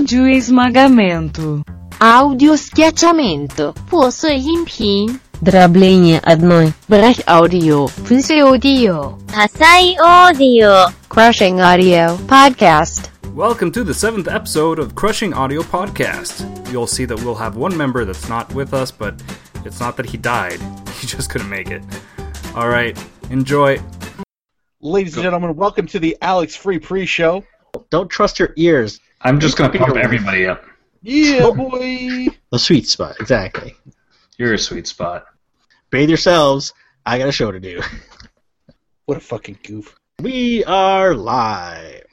Áudio esmagamento. Аудиосгачамент. 破碎音频. Дробление одной. Break audio. Fuse audio. Asai audio. Crushing Audio Podcast. Welcome to the 7th episode of Crushing Audio Podcast. You'll see that we'll have one member that's not with us, but it's not that he died. He just couldn't make it. Alright, enjoy. Ladies and gentlemen, welcome to the Alex Free Pre-Show. Don't trust your ears. I'm just going to pump everybody up. Yeah, boy! The sweet spot, exactly. You're a sweet spot. Bathe yourselves. I got a show to do. What a fucking goof. We are live.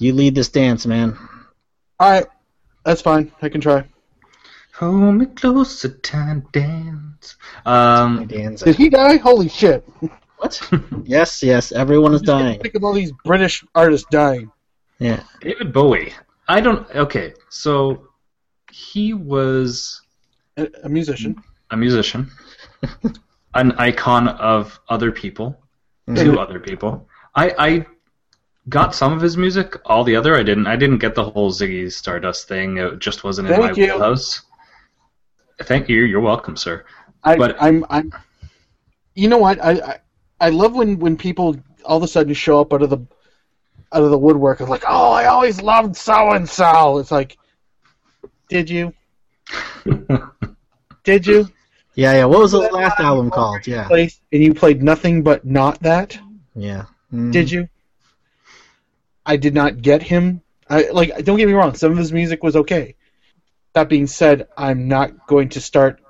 You lead this dance, man. Alright. That's fine. I can try. Hold me closer, time dance. Did he die? Holy shit. What? Yes. Everyone is dying. Think of all these British artists dying. Yeah. David Bowie. Okay. So, he was... A musician. An icon of other people. Mm-hmm. To other people. I got some of his music. All the other I didn't. I didn't get the whole Ziggy Stardust thing. It just wasn't in my wheelhouse. Thank you. You're welcome, sir. But I'm. You know what? I love when people all of a sudden show up out of the woodwork. It's like, oh, I always loved so and so. It's like, did you? Did you? Yeah. What was the last album called? Yeah. And you played nothing but not that. Yeah. Mm-hmm. Did you? I did not get him. Don't get me wrong. Some of his music was okay. That being said, I'm not going to start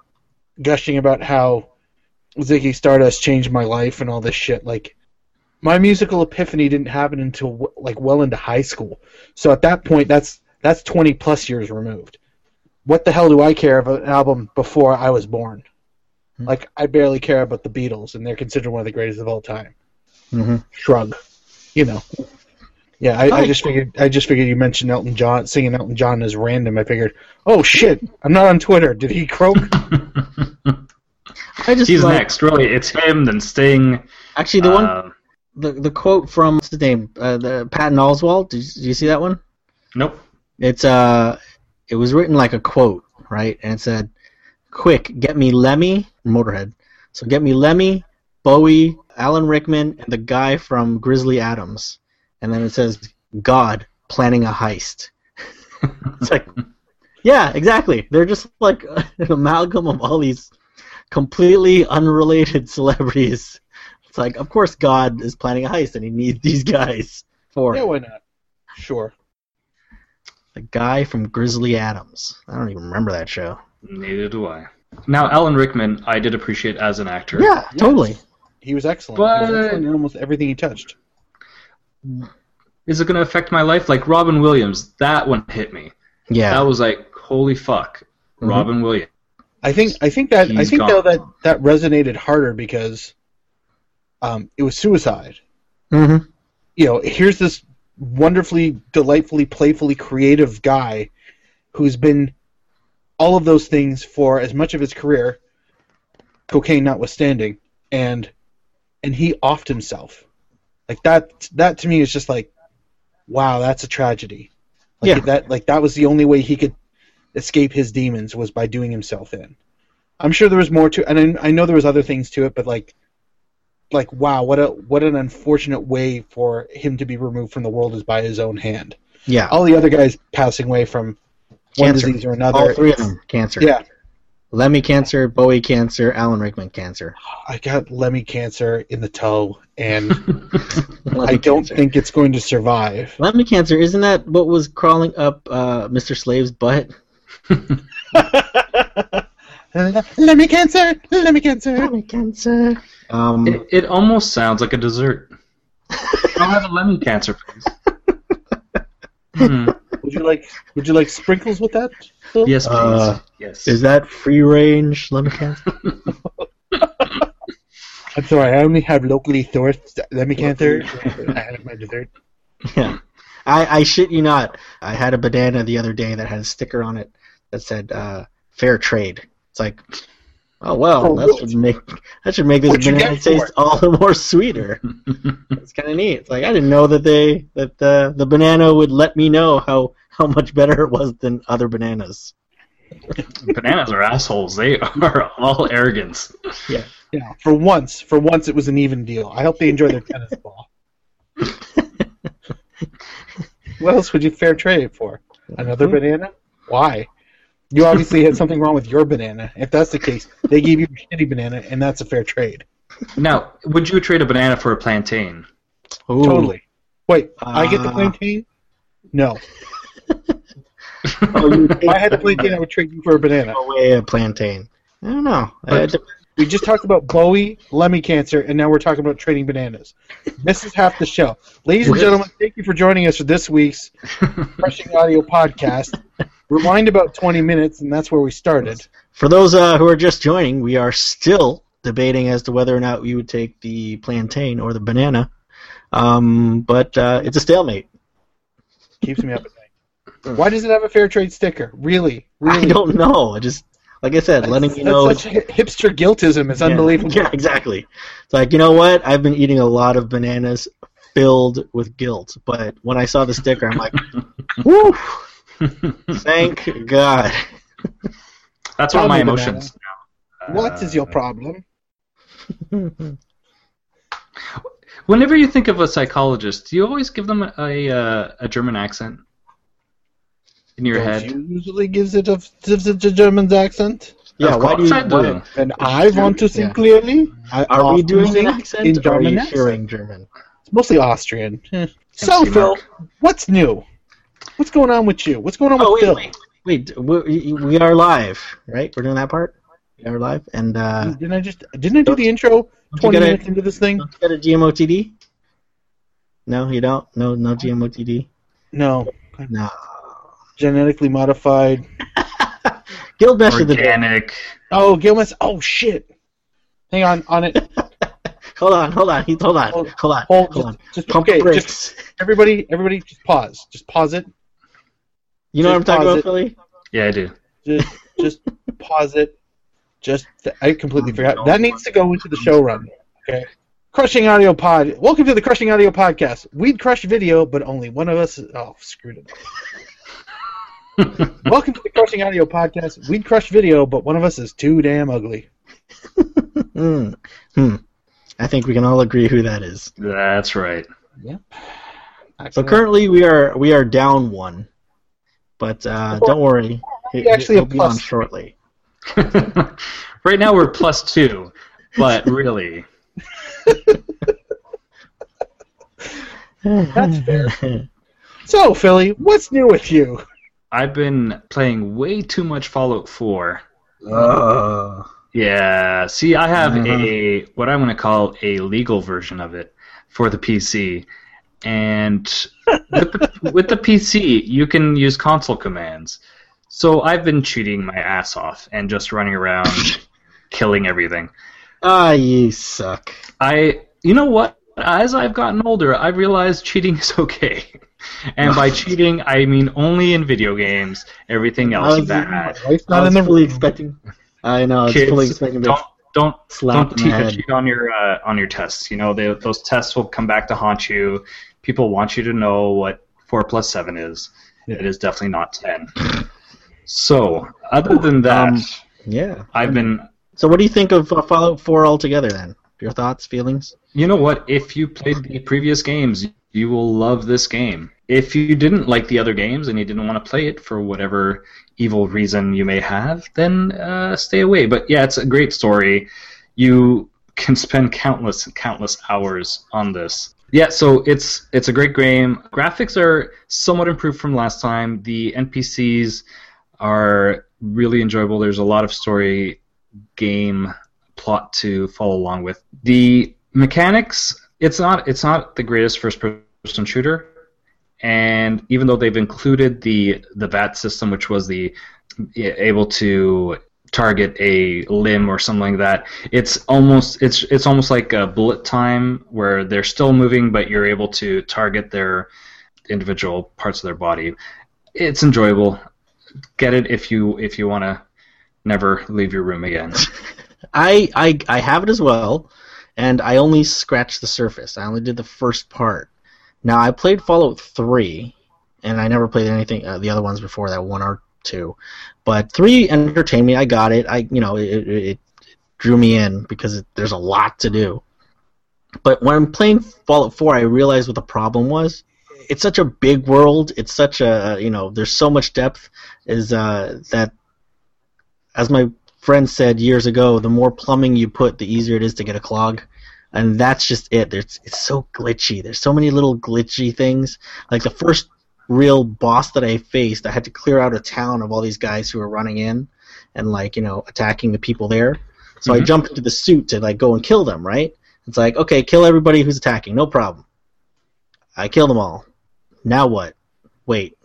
gushing about how Ziggy Stardust changed my life and all this shit. Like, my musical epiphany didn't happen until well into high school. So at that point, that's 20 plus years removed. What the hell do I care about an album before I was born? Mm-hmm. I barely care about the Beatles, and they're considered one of the greatest of all time. Mm-hmm. Shrug. You know. Yeah, I just figured you mentioned Elton John, singing Elton John is random. I figured, oh shit, I'm not on Twitter. Did he croak? He's next, really. It's him, then Sting. Actually, the quote from what's his name, the Patton Oswalt. Did you see that one? Nope. It's it was written like a quote, right? And it said, "Quick, get me Lemmy, Motorhead. So get me Lemmy, Bowie, Alan Rickman, and the guy from Grizzly Adams." And then it says, God planning a heist. It's like, yeah, exactly. They're just like an amalgam of all these completely unrelated celebrities. It's like, of course God is planning a heist, and he needs these guys for it. Yeah, why not? Sure. The guy from Grizzly Adams. I don't even remember that show. Neither do I. Now, Alan Rickman, I did appreciate as an actor. Yeah, totally. He was excellent. He was excellent in almost everything he touched. Is it going to affect my life? Like Robin Williams, that one hit me. Yeah, that was like, holy fuck, mm-hmm. Robin Williams. I think that resonated harder because it was suicide. Mm-hmm. You know, here's this wonderfully, delightfully, playfully creative guy who's been all of those things for as much of his career, cocaine notwithstanding, and he offed himself. Like that to me is just like, wow, that's a tragedy. That was the only way he could escape his demons was by doing himself in. I'm sure there was more to, and I know there was other things to it, but like wow, what an unfortunate way for him to be removed from the world is by his own hand. Yeah, all the other guys passing away from one disease or another. All three of them cancer. Yeah, Lemmy cancer, Bowie cancer, Alan Rickman cancer. I got Lemmy cancer in the toe, and I don't think it's going to survive. Lemmy cancer, isn't that what was crawling up Mr. Slave's butt? Lemmy cancer! Lemmy cancer! Lemmy cancer! It almost sounds like a dessert. I'll have a Lemmy cancer, please. Hmm. Would you like sprinkles with that? Phil? Yes, please. Yes. Is that free range lemon cancer? I'm sorry, I only have locally sourced lemon cancer. I had my dessert. Yeah, I shit you not. I had a banana the other day that had a sticker on it that said "Fair Trade." It's like, Oh well, oh, that should make this banana taste all the more sweeter. It's kind of neat. It's like I didn't know that the banana would let me know how much better it was than other bananas. Bananas are assholes. They are all arrogance. Yeah, yeah. For once, it was an even deal. I hope they enjoy their tennis ball. What else would you fair trade it for? Another banana? Why? You obviously had something wrong with your banana. If that's the case, they gave you a shitty banana, and that's a fair trade. Now, would you trade a banana for a plantain? Ooh. Totally. Wait, I get the plantain? No. If I had the plantain, I would trade you for a banana. No way, a plantain. I don't know. We just talked about Bowie, Lemmy cancer, and now we're talking about trading bananas. This is half the show. Ladies and gentlemen, thank you for joining us for this week's Crushing Audio Podcast. Rewind about 20 minutes, and that's where we started. For those who are just joining, we are still debating as to whether or not we would take the plantain or the banana, but it's a stalemate. Keeps me up at night. Why does it have a fair trade sticker? Really? I don't know. Like I said, letting you know... Such hipster guiltism is unbelievable. Yeah, exactly. It's like, you know what? I've been eating a lot of bananas filled with guilt, but when I saw the sticker, I'm like, woo! Thank God. That's all my emotions. What is your problem? Whenever you think of a psychologist, do you always give them a German accent in your head? She usually gives it a German accent. Yeah, why do you do it? And I want to sing clearly. Are we doing an accent in German? Or are you hearing German? It's mostly Austrian. So, Phil, what's new? What's going on with you? What's going on with Phil? Wait, we are live, right? We're doing that part? We are live, and... Didn't I do the intro 20 minutes into this thing? Don't you get a GMOTD? No, you don't? No GMOTD? No. Genetically modified. Guildmaster the... Organic. Oh, Guildmaster... Oh, shit. Hang on it. Hold on. Just everybody, just pause. Just pause it. You know what I'm talking about, Philly? Yeah, I do. Just pause it. I completely forgot. That needs to go into the show run. Okay. Crushing Audio Pod. Welcome to the Crushing Audio Podcast. We'd crush video, but only one of us... Oh, screwed it. Welcome to the Crushing Audio Podcast. We'd crush video, but one of us is too damn ugly. I think we can all agree who that is. That's right. Yep. Excellent. So currently we are down one, but don't worry, it'll be on shortly. Right now we're plus two, but really. That's fair. So Philly, what's new with you? I've been playing way too much Fallout 4. Yeah, see, I have what I'm going to call a legal version of it for the PC. And with the PC, you can use console commands. So I've been cheating my ass off and just running around killing everything. Ah, you suck. You know what? As I've gotten older, I realized cheating is okay. And by cheating, I mean only in video games. Everything else is bad. I was fully expecting... I know. Kids, don't cheat on your tests. You know those tests will come back to haunt you. People want you to know what 4 plus 7 is. Yeah. It is definitely not 10. So other than that, I've been. So what do you think of Fallout 4 altogether? Then your thoughts, feelings. You know what? If you played the previous games, you will love this game. If you didn't like the other games and you didn't want to play it for whatever evil reason you may have, then stay away. But yeah, it's a great story. You can spend countless and countless hours on this. Yeah, so it's a great game. Graphics are somewhat improved from last time. The NPCs are really enjoyable. There's a lot of story, game, plot to follow along with. The mechanics, it's not the greatest first-person shooter. And even though they've included the VAT system, which was able to target a limb or something like that, it's almost like a bullet time where they're still moving, but you're able to target their individual parts of their body. It's enjoyable. Get it if you want to never leave your room again. I have it as well, and I only scratched the surface. I only did the first part. Now, I played Fallout 3, and I never played anything the other ones before that, 1 or 2. But 3 entertained me. I got it. It drew me in because there's a lot to do. But when I'm playing Fallout 4, I realized what the problem was. It's such a big world. It's such a, there's so much depth that, as my friend said years ago, the more plumbing you put, the easier it is to get a clog. And that's just it. It's so glitchy. There's so many little glitchy things. Like the first real boss that I faced, I had to clear out a town of all these guys who were running in and, attacking the people there. So I jumped into the suit to, go and kill them, right? It's like, okay, kill everybody who's attacking. No problem. I kill them all. Now what? Wait.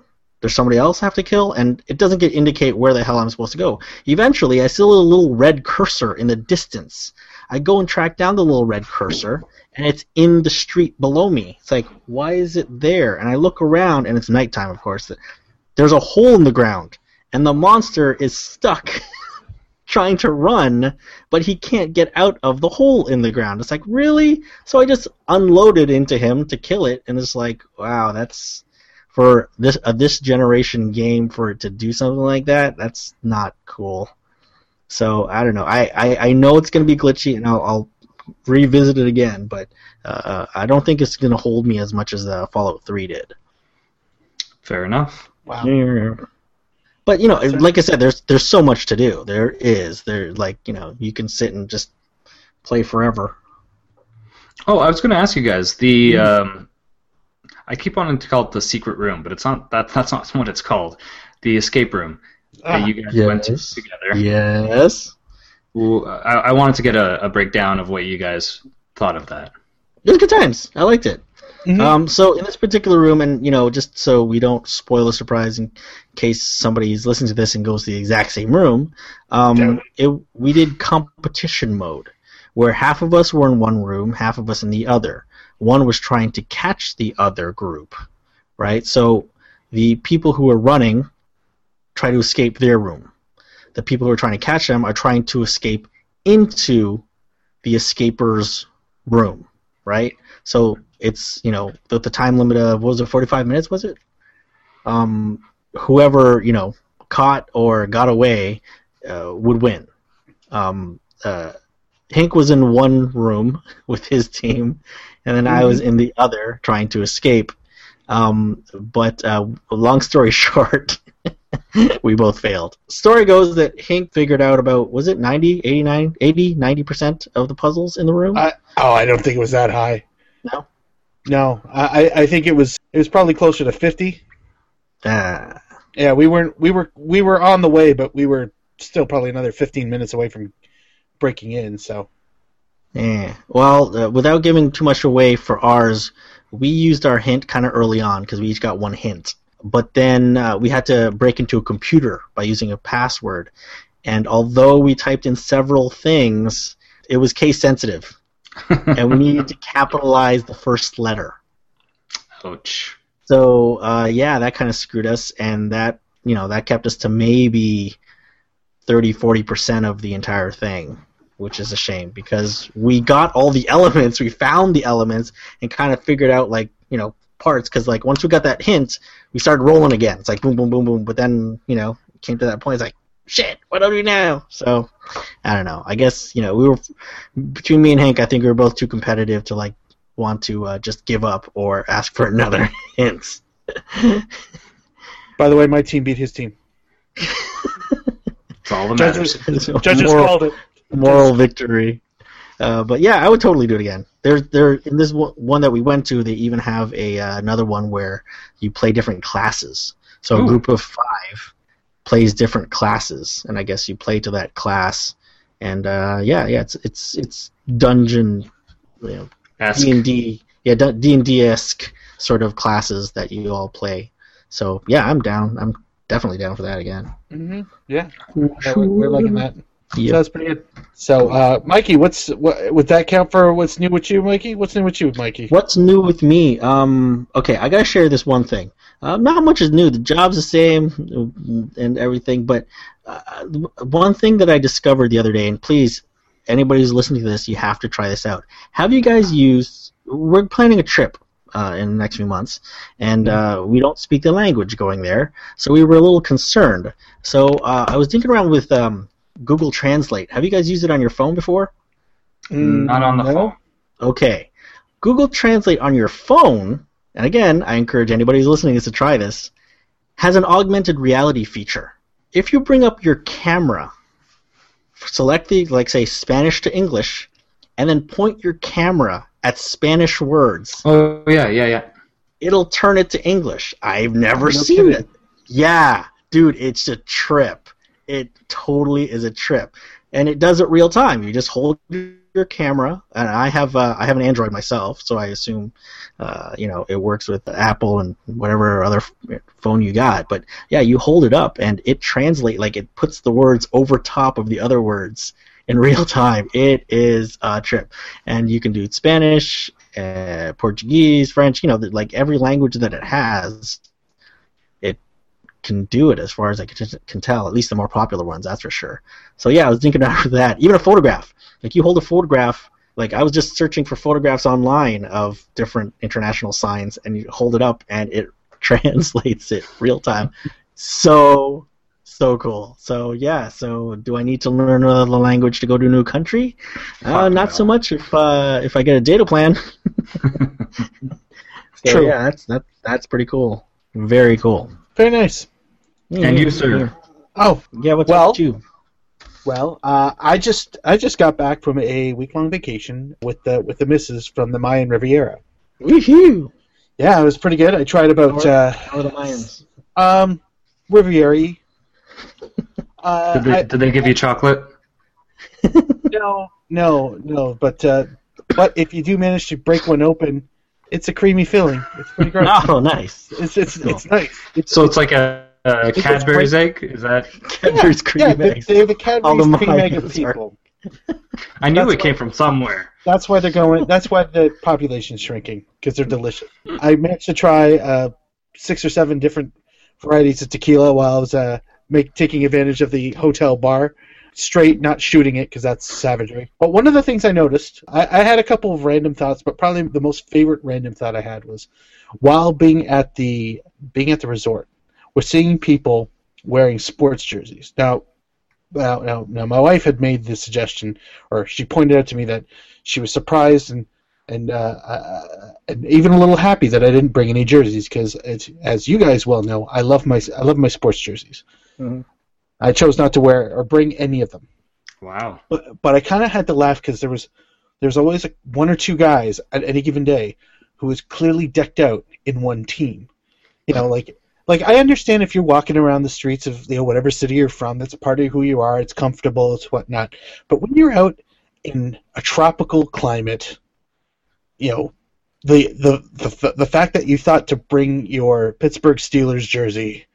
Does somebody else have to kill? And it doesn't indicate where the hell I'm supposed to go. Eventually, I see a little red cursor in the distance. I go and track down the little red cursor, and it's in the street below me. It's like, why is it there? And I look around, and it's nighttime, of course. There's a hole in the ground, and the monster is stuck trying to run, but he can't get out of the hole in the ground. It's like, really? So I just unloaded into him to kill it, and it's like, wow, that's... for this generation game, for it to do something like that, that's not cool. So I don't know. I know it's going to be glitchy, and I'll revisit it again, but I don't think it's going to hold me as much as Fallout 3 did. Fair enough. Wow. Yeah. But like I said, there's so much to do. There is. You can sit and just play forever. Oh, I was going to ask you guys the. I keep wanting to call it the secret room, but it's not. That's not what it's called. The escape room that you guys went to together. Yes. Ooh, I wanted to get a breakdown of what you guys thought of that. It was good times. I liked it. Mm-hmm. So in this particular room, and just so we don't spoil a surprise in case somebody's listening to this and goes to the exact same room, we did competition mode, where half of us were in one room, half of us in the other. One was trying to catch the other group, right? So the people who are running try to escape their room. The people who are trying to catch them are trying to escape into the escaper's room, right? So it's, the time limit of, 45 minutes, was it? Whoever, caught or got away would win. Hank was in one room with his team, and then I was in the other trying to escape. But long story short, we both failed. Story goes that Hank figured out about, was it 90% of the puzzles in the room? I don't think it was that high. No? No. I think it was probably closer to 50. Yeah, we were on the way, but we were still probably another 15 minutes away from breaking in, so... Yeah. Well, without giving too much away for ours, we used our hint kind of early on because we each got one hint. But then we had to break into a computer by using a password. And although we typed in several things, it was case sensitive. And we needed to capitalize the first letter. Ouch. So, that kind of screwed us. And that, that kept us to maybe 30-40% of the entire thing, which is a shame because we got all the elements, we found the elements, and kind of figured out, parts because, once we got that hint, we started rolling again. It's like boom, boom, boom, boom, but then, it came to that point, it's like, shit, what do we do now? So, I don't know. I guess, we were, between me and Hank, I think we were both too competitive to, want to just give up or ask for another hint. By the way, my team beat his team. It's all that matters. Judges called it. Moral victory. But yeah, I would totally do it again. In this one that we went to, they even have another one where you play different classes. So a group of 5 plays different classes, and I guess you play to that class. And it's dungeon, D&D, D&D-esque sort of classes that you all play. So yeah, I'm down. I'm definitely down for that again. Mm-hmm. Yeah, we're liking that. Yep. So that's pretty good. So, Mikey, would that count for what's new with you, Mikey? What's new with you, Mikey? What's new with me? Okay, I gotta share this one thing. Not much is new. The job's the same and everything, but one thing that I discovered the other day, and please anybody who's listening to this, you have to try this out. Have you guys used... We're planning a trip in the next few months, and we don't speak the language going there, so we were a little concerned. So I was dinking around with Google Translate. Have you guys used it on your phone before? Not on the phone. Okay. Google Translate on your phone, and again, I encourage anybody who's listening to try this, has an augmented reality feature. If you bring up your camera, select the, like, say, Spanish to English, and then point your camera at Spanish words. Oh, yeah. It'll turn it to English. I've never seen it. Yeah, dude, it's a trip. It totally is a trip. And it does it real time. You just hold your camera, and I have an Android myself, so I assume it works with Apple and whatever other phone you got. But yeah, you hold it up, and it translates, like it puts the words over top of the other words in real time. It is a trip, and you can do Spanish, Portuguese, French, like every language that it has. Can do it as far as I can tell, at least the more popular ones, that's for sure. So yeah, I was thinking about that. Even a photograph. Like you hold a photograph, like I was just searching for photographs online of different international signs, and you hold it up and it translates it real time. So cool. So yeah, so do I need to learn another language to go to a new country? Not so much if I get a data plan. True. Yeah, that's pretty cool. Very cool. Very nice. And you, sir? Oh, yeah. What's up with you? Well, I just got back from a week-long vacation with the missus from the Mayan Riviera. Woohoo! Yeah, it was pretty good. I tried about how are the Mayans? Riviera. Did they give you chocolate? No. But if you do manage to break one open, it's a creamy filling. It's pretty gross. Oh, nice. It's cool. It's nice. It's like a Cadbury's egg? Is that Cadbury's cream egg? They have a Cadbury's cream egg of people. I knew it came from somewhere. That's why they're going. That's why the population's shrinking, because they're delicious. I managed to try 6 or 7 different varieties of tequila while I was taking advantage of the hotel bar. Straight, not shooting it, because that's savagery. But one of the things I noticed, I had a couple of random thoughts, but probably the most favorite random thought I had was, while being at the resort, we're seeing people wearing sports jerseys. Now, my wife had made the suggestion, or she pointed out to me that she was surprised and even a little happy that I didn't bring any jerseys, because as you guys well know, I love my sports jerseys. Mm-hmm. I chose not to wear or bring any of them. Wow. But I kind of had to laugh, because there's always like one or two guys at any given day who is clearly decked out in one team. Like I understand if you're walking around the streets of whatever city you're from, that's a part of who you are, it's comfortable, it's whatnot. But when you're out in a tropical climate, the fact that you thought to bring your Pittsburgh Steelers jersey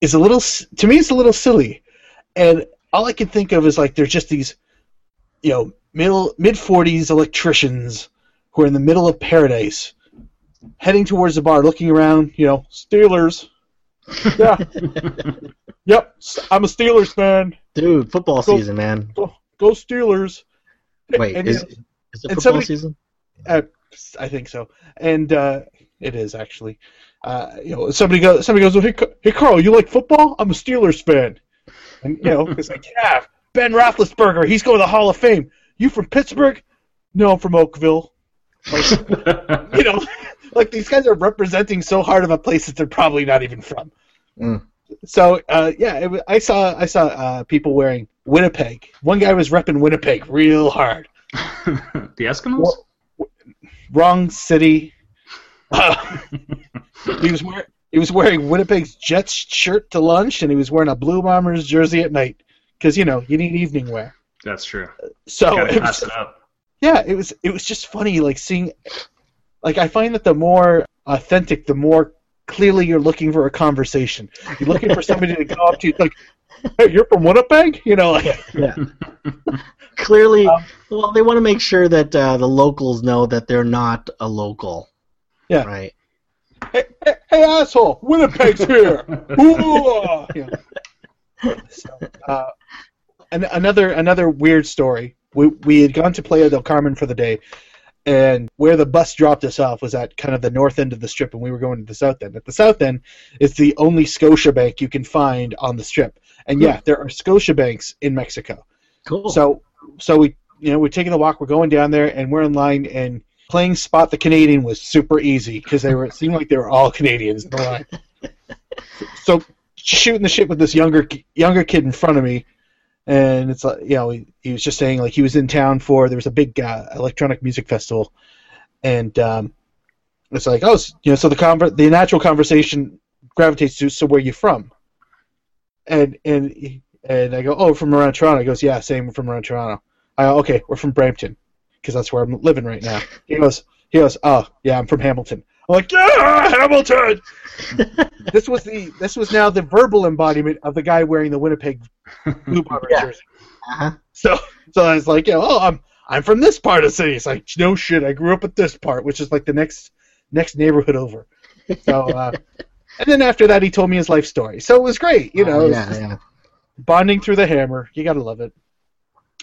is to me it's a little silly, and all I can think of is like there's just these mid-40s electricians who are in the middle of paradise heading towards the bar, looking around, Steelers. Yeah. Yep, I'm a Steelers fan. Dude, football season, man. Go Steelers. Wait, and, is it football season? I think so. And it is, actually. Somebody goes, hey, Carl, you like football? I'm a Steelers fan. And, it's like, yeah, Ben Roethlisberger, he's going to the Hall of Fame. You from Pittsburgh? No, I'm from Oakville. Like, like these guys are representing so hard of a place that they're probably not even from. Mm. So, I saw people wearing Winnipeg. One guy was repping Winnipeg real hard. The Eskimos? Well, wrong city. He was wearing Winnipeg's Jets shirt to lunch, and he was wearing a Blue Bombers jersey at night, because you need evening wear. That's true. So it was just funny, like seeing, like I find that the more authentic, the more clearly you're looking for a conversation. You're looking for somebody to go up to you like, "Hey, you're from Winnipeg?" Yeah. Clearly, they want to make sure that the locals know that they're not a local. Yeah. Right. Hey, asshole! Winnipeg's here. Ooh! Yeah. So, and another weird story we had gone to Playa del Carmen for the day, and where the bus dropped us off was at kind of the north end of the strip, and we were going to the south end. At the south end, it's the only Scotiabank you can find on the strip. And yeah, there are Scotiabanks in Mexico. Cool. So we, you know, we're taking the walk, we're going down there, and we're in line, and playing Spot the Canadian was super easy because it seemed like they were all Canadians in the line. So shooting the shit with this younger kid in front of me, and it's like, you know, he was just saying, like, he was in town for, there was a big electronic music festival, and it's like, oh, you know, so the natural conversation gravitates to, so where you from? And I go, oh, from around Toronto. He goes, yeah, same, from around Toronto. I go, okay, we're from Brampton, because that's where I'm living right now. He goes, oh, yeah, I'm from Hamilton. I'm like, yeah, Hamilton! This was now the verbal embodiment of the guy wearing the Winnipeg Blue Bombers jersey. Uh-huh. So I was like, yeah, oh, I'm from this part of the city. It's like, no shit, I grew up at this part, which is like the next neighborhood over. So, and then after that, he told me his life story. So it was great, you know. Yeah. Bonding through the hammer, you gotta love it.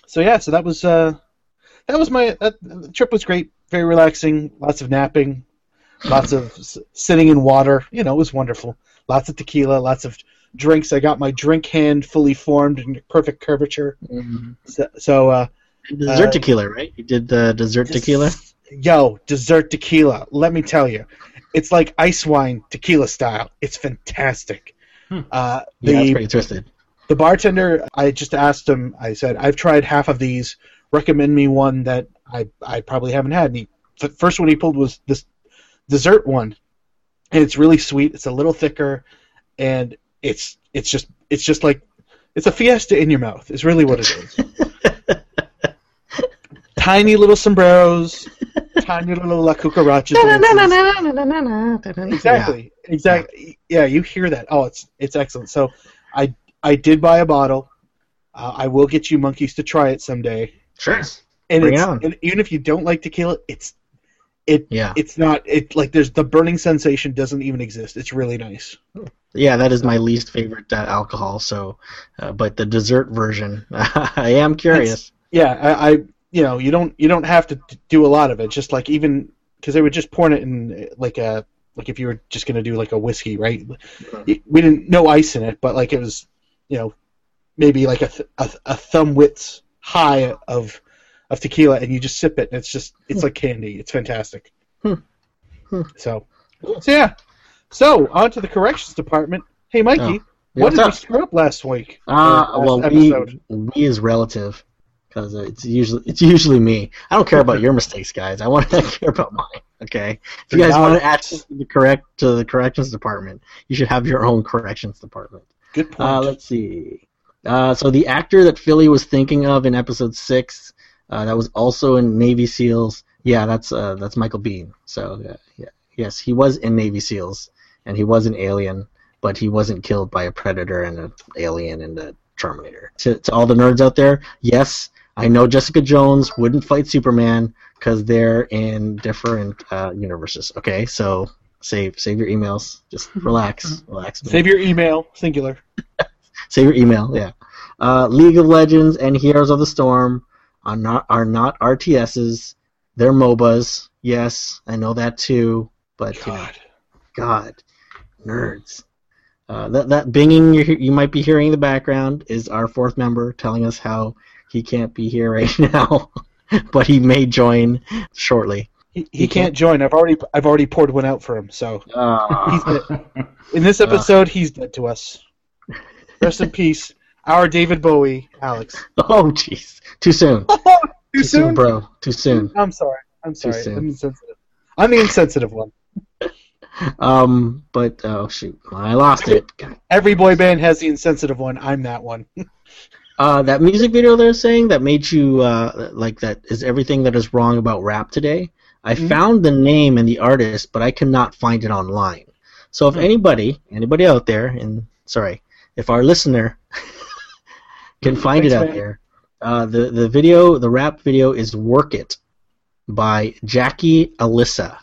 So yeah, so the trip was great, very relaxing, lots of napping. Lots of sitting in water. You know, it was wonderful. Lots of tequila, lots of drinks. I got my drink hand fully formed in perfect curvature. Mm-hmm. So dessert tequila, right? You did the dessert tequila? Yo, dessert tequila. Let me tell you. It's like ice wine tequila style. It's fantastic. Hmm. That's pretty interesting. The bartender, I just asked him, I said, I've tried half of these. Recommend me one that I probably haven't had. And the first one he pulled was this dessert one, and it's really sweet. It's a little thicker, and it's just like it's a fiesta in your mouth. Is really what it is. Tiny little sombreros, tiny little la cucarachas. Exactly. Yeah, you hear that? Oh, it's excellent. So, I did buy a bottle. I will get you monkeys to try it someday. Sure. And even if you don't like tequila, there's the burning sensation doesn't even exist. It's really nice. Yeah, that is my least favorite alcohol. So, but the dessert version, I am curious. You don't have to do a lot of it. Just like even because they were just pouring it in like if you were just gonna do like a whiskey, right? We didn't no ice in it, but like it was, you know, maybe like a thumb width high of tequila, and you just sip it, and it's like candy. It's fantastic. So yeah. So on to the corrections department. Hey, Mikey, what did we screw up last week? We is relative, because it's usually me. I don't care about your mistakes, guys. I care about mine. Okay. If you guys want to add to the corrections department, you should have your own corrections department. Good point. Let's see. So the actor that Philly was thinking of in episode 6. That was also in Navy SEALs. Yeah, that's Michael Biehn. So, yeah. Yes, he was in Navy SEALs, and he was an alien, but he wasn't killed by a Predator and an alien and a Terminator. To all the nerds out there, yes, I know Jessica Jones wouldn't fight Superman because they're in different universes. Okay, so save your emails. Just relax. Save your email, singular. Save your email, yeah. League of Legends and Heroes of the Storm are not RTSs. They're MOBAs. Yes, I know that too. But God, nerds. That binging you might be hearing in the background is our fourth member telling us how he can't be here right now, but he may join shortly. He can't join. I've already poured one out for him. So he's dead. In this episode, he's dead to us. Rest in peace. Our David Bowie, Alex. Oh, jeez. Too soon. Too soon, bro. Too soon. I'm sorry. I'm insensitive. I'm the insensitive one. But, oh, shoot. I lost it. God. Every boy band has the insensitive one. I'm that one. That music video they're saying that made you, that is everything that is wrong about rap today. I found the name and the artist, but I cannot find it online. So if anybody out there, if our listener... can find it out there. The rap video is "Work It" by Jackie Alyssa.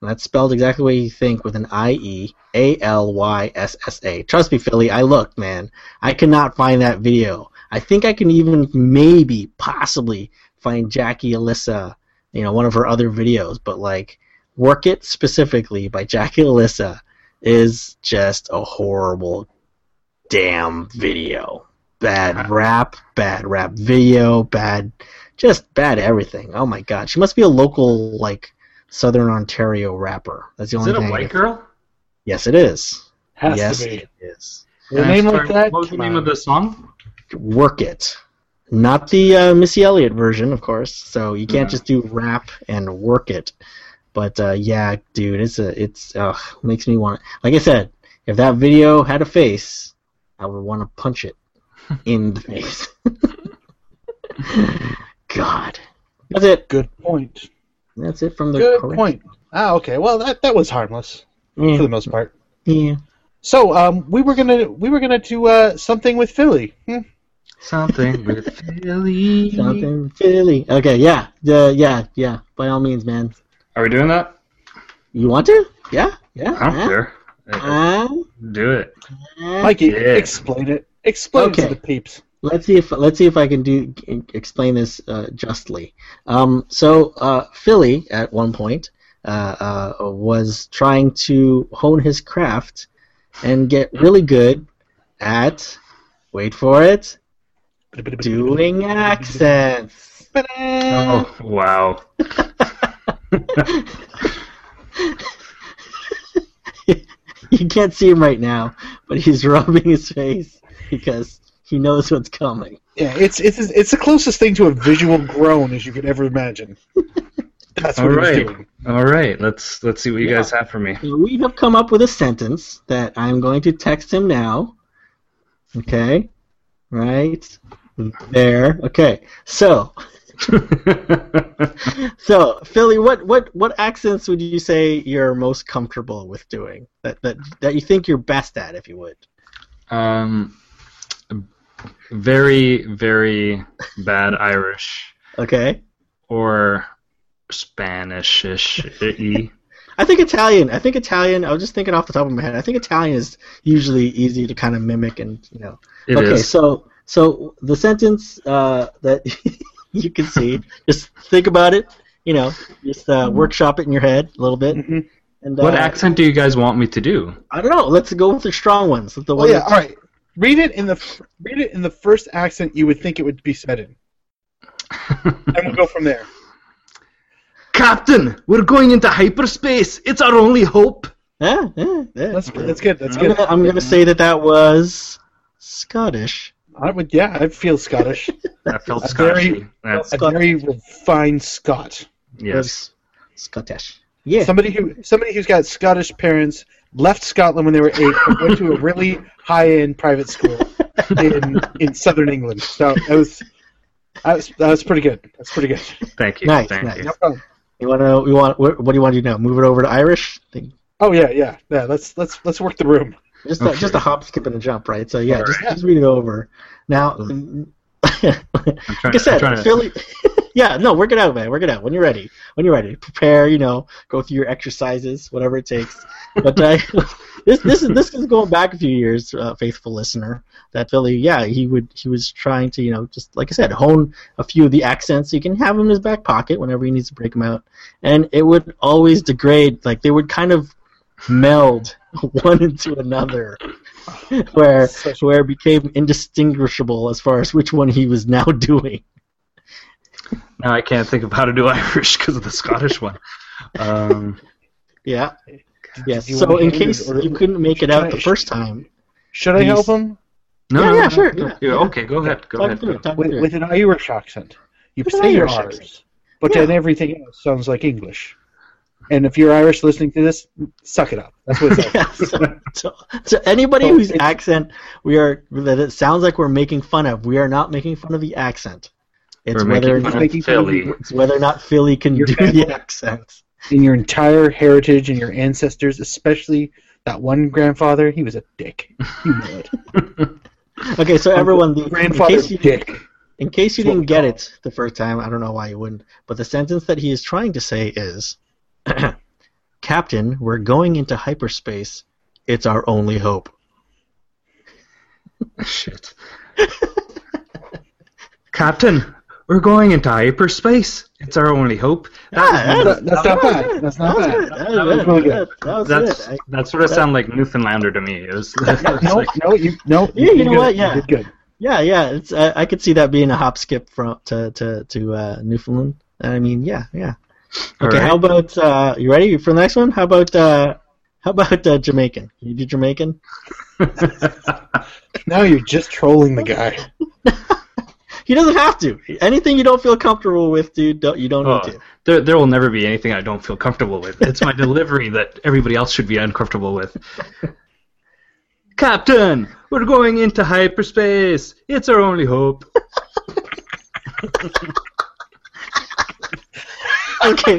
And that's spelled exactly what you think, with an I-E-A-L-Y-S-S-A. Trust me, Philly, I looked, man. I could not find that video. I I think I can even maybe possibly find Jackie Alyssa, you know, one of her other videos, but like Work It specifically by Jackie Alyssa is just a horrible damn video. Bad rap, bad rap video, bad, just bad everything. Oh my god, she must be a local like Southern Ontario rapper. That's the only thing. Is it a white girl? Yes, it is. Has to be. It is. The name like that? What was the name of the song? Work It. Not the Missy Elliott version, of course. So you can't just do rap and work it. But yeah, dude, it's makes me want. Like I said, if that video had a face, I would want to punch it in the face. God, that's it. Good point. That's it from the correction. Ah, okay. Well, that was harmless for the most part. Yeah. So we were gonna do something with Philly. Something with Philly. Something with Philly. Okay, yeah. Yeah. By all means, man. Are we doing that? You want to? Yeah. I don't care. Do it. Mikey, explain it. Explain it to the peeps. Let's see if I can explain this justly. So Philly at one point was trying to hone his craft and get really good at, wait for it, doing accents. Oh, wow. You can't see him right now, but he's rubbing his face because he knows what's coming. Yeah, it's the closest thing to a visual groan as you could ever imagine. That's what he's doing. All right, let's see what you guys have for me. So we have come up with a sentence that I'm going to text him now. Okay, right there. Okay, so. So, Philly, what accents would you say you're most comfortable with doing? That you think you're best at, if you would. Very, very bad Irish. Okay. Or Spanish-ish. I think Italian. I was just thinking off the top of my head. I think Italian is usually easy to kind of mimic, and you know. It is. So the sentence that. You can see. Just think about it. You know, just workshop it in your head a little bit. Mm-hmm. And what accent do you guys want me to do? I don't know. Let's go with the strong ones. All right. Read it in the first accent you would think it would be said in, and we'll go from there. Captain, we're going into hyperspace. It's our only hope. Yeah. That's good. I'm gonna say that was Scottish. I feel Scottish. I feel Scottish. A very refined Scot. Yes. Scottish. Yeah. Somebody who's got Scottish parents left Scotland when they were 8 and went to a really high-end private school in southern England. So that was pretty good. That's pretty good. Thank you. Nice. No problem. What do you want to do now? Move it over to Irish? Oh yeah. Let's work the room. Just a hop, skip, and a jump, right? So yeah, just read it over. Now, like I said, Philly. Yeah, no, work it out, man. Work it out when you're ready. Prepare. You know, go through your exercises, whatever it takes. But this is going back a few years, faithful listener. That Philly, he was trying to, you know, just like I said, hone a few of the accents. So you can have them in his back pocket whenever he needs to break them out, and it would always degrade. Like they would kind of meld one into another, where it became indistinguishable as far as which one he was now doing. Now I can't think of how to do Irish because of the Scottish one. Yeah. Yes. So in case you couldn't make it out the first time, should I help him? No, sure. Yeah. Okay, go ahead. With an Irish accent, you say your R's, but then everything else sounds like English. And if you're Irish listening to this, suck it up. That's what it's like. So anybody whose accent that sounds like we're making fun of, we are not making fun of the accent. It's whether or not Philly can do the accent. In your entire heritage and your ancestors, especially that one grandfather, he was a dick. You know it. Okay, so everyone, grandfather's dick. In case you didn't get it the first time, I don't know why you wouldn't, but the sentence that he is trying to say is, Captain, we're going into hyperspace. It's our only hope. Shit. Captain, we're going into hyperspace. It's our only hope. That's not bad. That's not bad. That was really good. That sort of sounded like Newfoundlander to me. It was, you did good. Yeah. It's I could see that being a hop skip from to Newfoundland. I mean, yeah. Okay, right. How about you ready for the next one? How about Jamaican? Can you do Jamaican? Now you're just trolling the guy. He doesn't have to. Anything you don't feel comfortable with, dude, you don't need to. There will never be anything I don't feel comfortable with. It's my delivery that everybody else should be uncomfortable with. Captain, we're going into hyperspace. It's our only hope. Okay,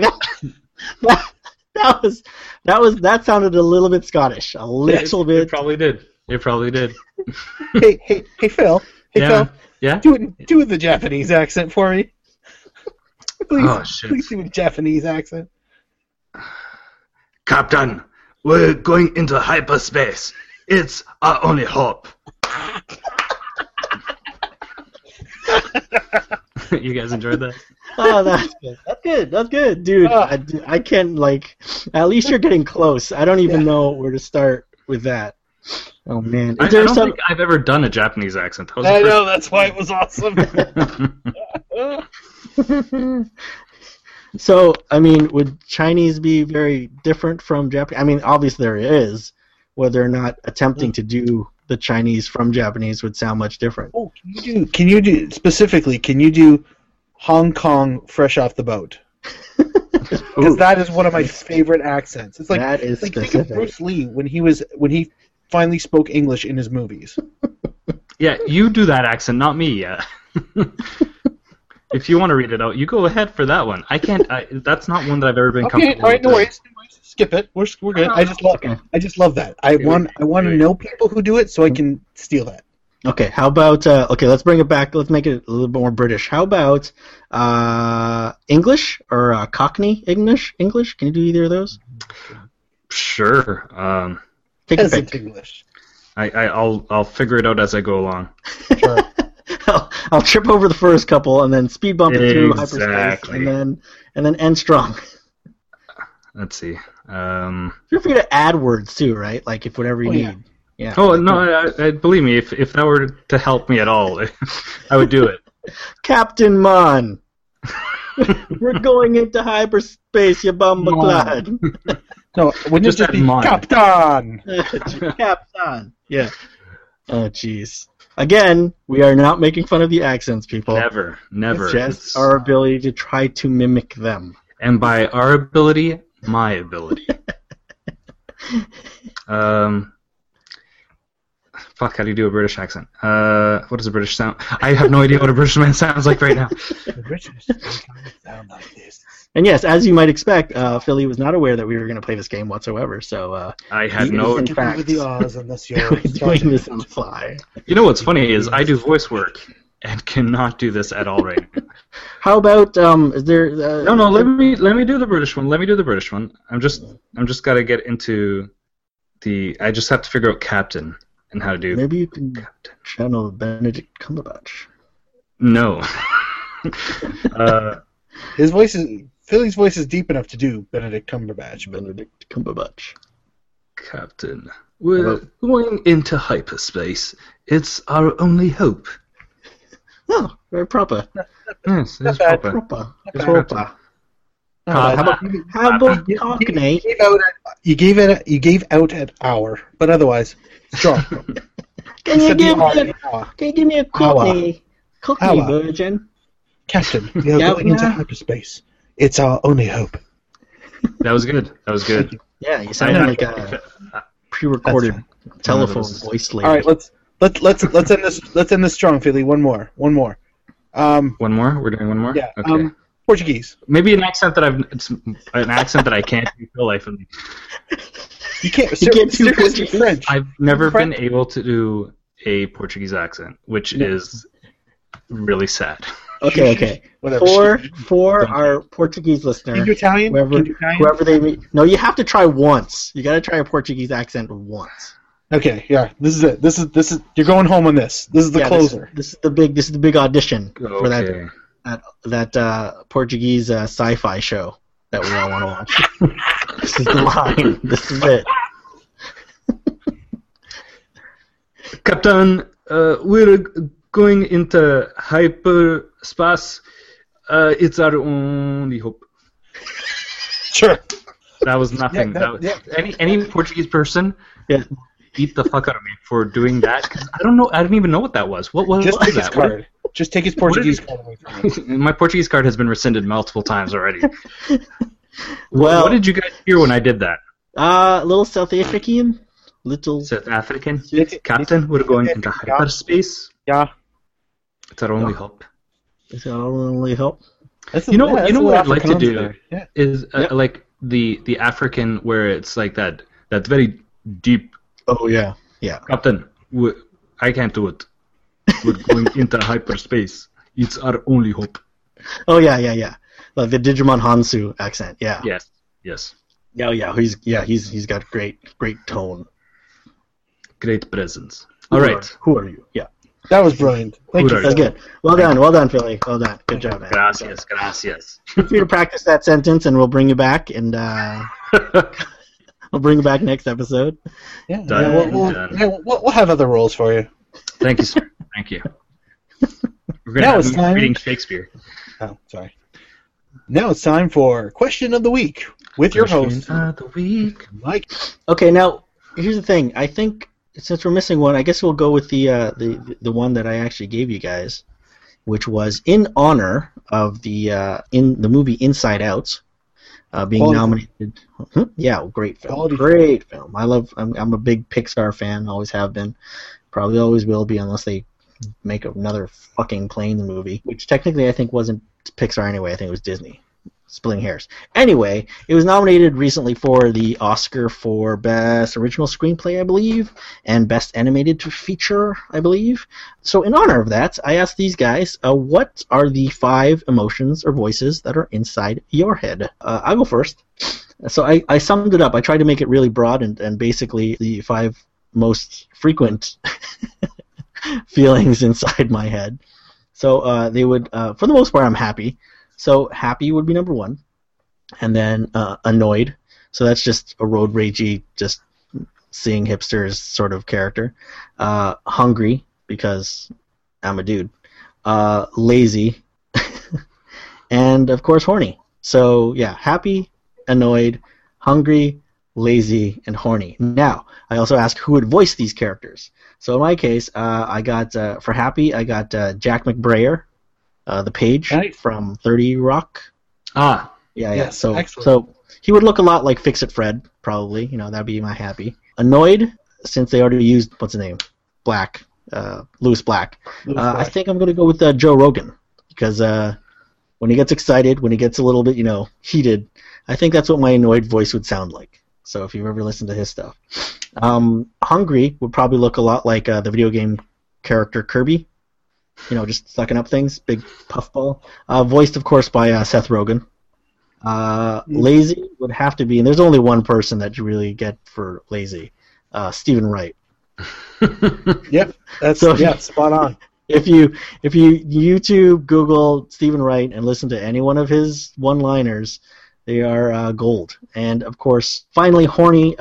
that sounded a little bit Scottish. A little bit. It probably did. Hey, Phil. Phil. Yeah. Do it with the Japanese accent for me. Please do it with Japanese accent. Captain, we're going into hyperspace. It's our only hope. You guys enjoyed that? Oh, that's good, dude. I can't, at least you're getting close. I don't even know where to start with that. Oh, man. I don't think I've ever done a Japanese accent. I know, that's why it was awesome. So, I mean, would Chinese be very different from Japanese? I mean, obviously there is, whether or not attempting to do the Chinese from Japanese would sound much different. Oh, can you do Hong Kong fresh off the boat? Because that is one of my favorite accents. It's like, that is think of Bruce Lee when he finally spoke English in his movies. Yeah, you do that accent, not me. Yeah. If you want to read it out, you go ahead for that one. I can't. That's not one that I've ever been comfortable with. Okay, all right, no worries. Skip it. We're good. I just love that. I want to know people who do it so I can steal that. Okay, how about let's bring it back. Let's make it a little bit more British. How about English or Cockney English? Can you do either of those? Sure. Take a pick. English. I'll figure it out as I go along. Sure. I'll trip over the first couple and then speed bump it through hyperspace and then end strong. Let's see. Feel free to add words too, right? Like if whatever you need. Yeah. Oh no! Believe me, if that were to help me at all, I would do it. Captain Mon, we're going into hyperspace, you bumbleclad. No, wouldn't just it be Mon. Captain? Captain. Yeah. Oh, jeez. Again, we are not making fun of the accents, people. Never. It's just our ability to try to mimic them. And by our ability, my ability. Fuck, how do you do a British accent? What does a British sound? I have no idea what a British man sounds like right now. The British sound like this. And yes, as you might expect, Philly was not aware that we were going to play this game whatsoever. So I had no. In fact, with the R's unless you're doing this on the fly. You know what's funny is I do voice work and cannot do this at all right now. How about is there? No. Let me do the British one. I'm just got to get into the. I just have to figure out Captain. And how to do. Maybe you can channel Benedict Cumberbatch. No. Philly's voice is deep enough to do Benedict Cumberbatch. Captain, we're going into hyperspace. It's our only hope. Oh, very proper. Yes, it's proper. It's proper. How about Cockney? You gave out an hour, but otherwise, strong. Can you give me a Cockney virgin? Captain, we are going into hyperspace. It's our only hope. That was good. Yeah, you sounded like a pre-recorded telephone voice lady. All right, let's end this. Let's end this strong, Philly. One more. We're doing one more. Yeah. Okay. Portuguese. Maybe an accent that I can't do for life. You can't do French. I've never been able to do a Portuguese accent, which is really sad. Okay. For our Portuguese listener, can you do Italian? Whoever they meet, no, you have to try once. You got to try a Portuguese accent once. Okay, yeah, this is it. This is you're going home on this. This is the closer. This is the big audition for that Portuguese sci-fi show that we all want to watch. This is the line. This is it. Captain, we're going into hyperspace. It's our only hope. Sure. That was nothing. Any Portuguese person beat the fuck out of me for doing that, because I don't know. I didn't even know what that was. What was that? Just take his Portuguese card away from me. My Portuguese card has been rescinded multiple times already. Well, what did you guys hear when I did that? Little South African. Captain, we're going into hyperspace. Yeah. It's our only hope. It's our only hope. You know what I'd like to do is like the African, where it's like that's very deep. Oh yeah. Captain, I can't do it. We're going into hyperspace. It's our only hope. Oh yeah. Like the Digimon Hansu accent. Yeah. Yes. Oh yeah. He's got great tone. Great presence. All right. Who are you? Yeah. That was brilliant. Thank you. That's good. Well done, Philly. Well done. Good job, man. Gracias. Feel free to practice that sentence, and we'll bring you back, and we'll bring you back next episode. Yeah. We'll have other roles for you. Thank you, sir. Thank you. We're going to be reading Shakespeare. Oh, sorry. Now it's time for Question of the Week with your host, Mike. Okay, now, here's the thing. I think since we're missing one, I guess we'll go with the one that I actually gave you guys, which was in honor of the movie Inside Out being nominated. Mm-hmm. Yeah, great film. Great film. I'm a big Pixar fan, always have been. Probably always will be, unless they make another fucking plane movie, which technically I think wasn't Pixar anyway. I think it was Disney. Splitting hairs. Anyway, it was nominated recently for the Oscar for Best Original Screenplay, I believe, and Best Animated Feature, I believe. So in honor of that, I asked these guys, what are the 5 emotions or voices that are inside your head? I'll go first. So I summed it up. I tried to make it really broad, and basically the 5 most frequent feelings inside my head. So they would, for the most part, I'm happy. So happy would be number 1, and then annoyed. So that's just a road ragey, just seeing hipsters sort of character. Hungry, because I'm a dude. Lazy, and of course horny. So yeah, happy, annoyed, hungry, lazy, and horny. Now, I also asked who would voice these characters. So in my case, I got for happy, I got Jack McBrayer, the Page from 30 Rock. Ah, yeah. So he would look a lot like Fix It Fred, probably. You know, that'd be my happy. Annoyed, since they already used what's his name, Black, Louis Black. I think I'm gonna go with Joe Rogan, because when he gets excited, when he gets a little bit, heated, I think that's what my annoyed voice would sound like. So if you've ever listened to his stuff. Hungry would probably look a lot like the video game character Kirby. Just sucking up things, big puffball. Voiced, of course, by Seth Rogen. Lazy would have to be, and there's only one person that you really get for lazy, Stephen Wright. Yep, spot on. If you YouTube, Google Stephen Wright and listen to any one of his one-liners, they are gold. And, of course, finally, horny,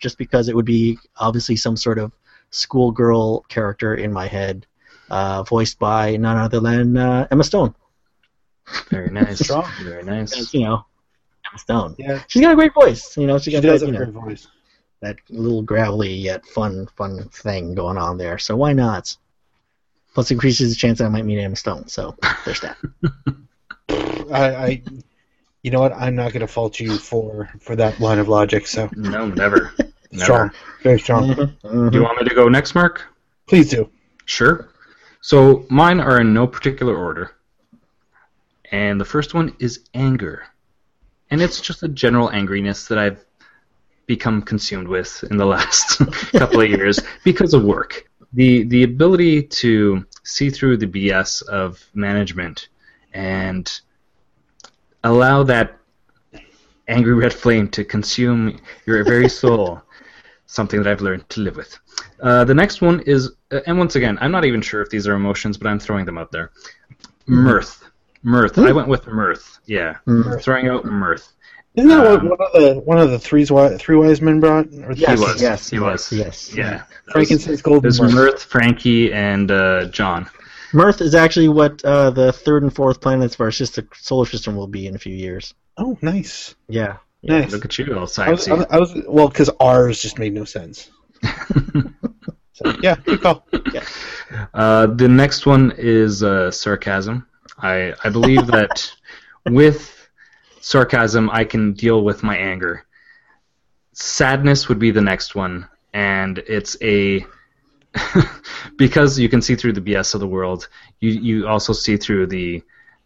just because it would be obviously some sort of schoolgirl character in my head, voiced by none other than Emma Stone. Very nice. Strong. Very nice. Because, Emma Stone. Yeah. She's got a great voice. She does have a great voice. That little gravelly yet fun thing going on there. So why not? Plus, it increases the chance that I might meet Emma Stone. So there's that. I you know what? I'm not going to fault you for that line of logic. So no, never. Strong, very strong. Mm-hmm. Do you want me to go next, Mark? Please do. Sure. So mine are in no particular order. And the first one is anger. And it's just a general angriness that I've become consumed with in the last couple of years because of work. The ability to see through the BS of management and allow that angry red flame to consume your very soul something that I've learned to live with. The next one is, and once again, I'm not even sure if these are emotions, but I'm throwing them out there. Mirth. Mirth. I went with mirth. Yeah. Mirth. Throwing out mirth. Isn't that what one of the three wise men brought? Or yes, he was. Yes, he was. Yes. Yeah. Frankenstein's golden. There's Mirth, Frankie, and John. Mirth is actually what the third and fourth planets of our solar system will be in a few years. Oh, nice. Yeah. Nice. Yeah, look at you, all sciencey. Well, because R's just made no sense. So, yeah, good call. Yeah. The next one is sarcasm. I believe that with sarcasm, I can deal with my anger. Sadness would be the next one, and it's a because you can see through the BS of the world, you also see through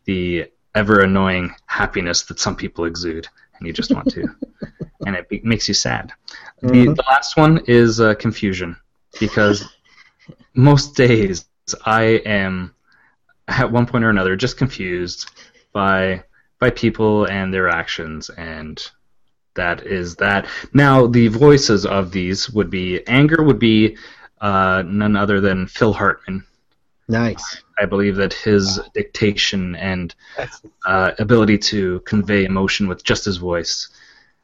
the ever annoying happiness that some people exude, and you just want to, and it makes you sad. The last one is confusion, because most days I am at one point or another just confused by people and their actions, and that is that. Now, the voices of these would be, anger would be none other than Phil Hartman. Nice. I believe that his dictation and ability to convey emotion with just his voice.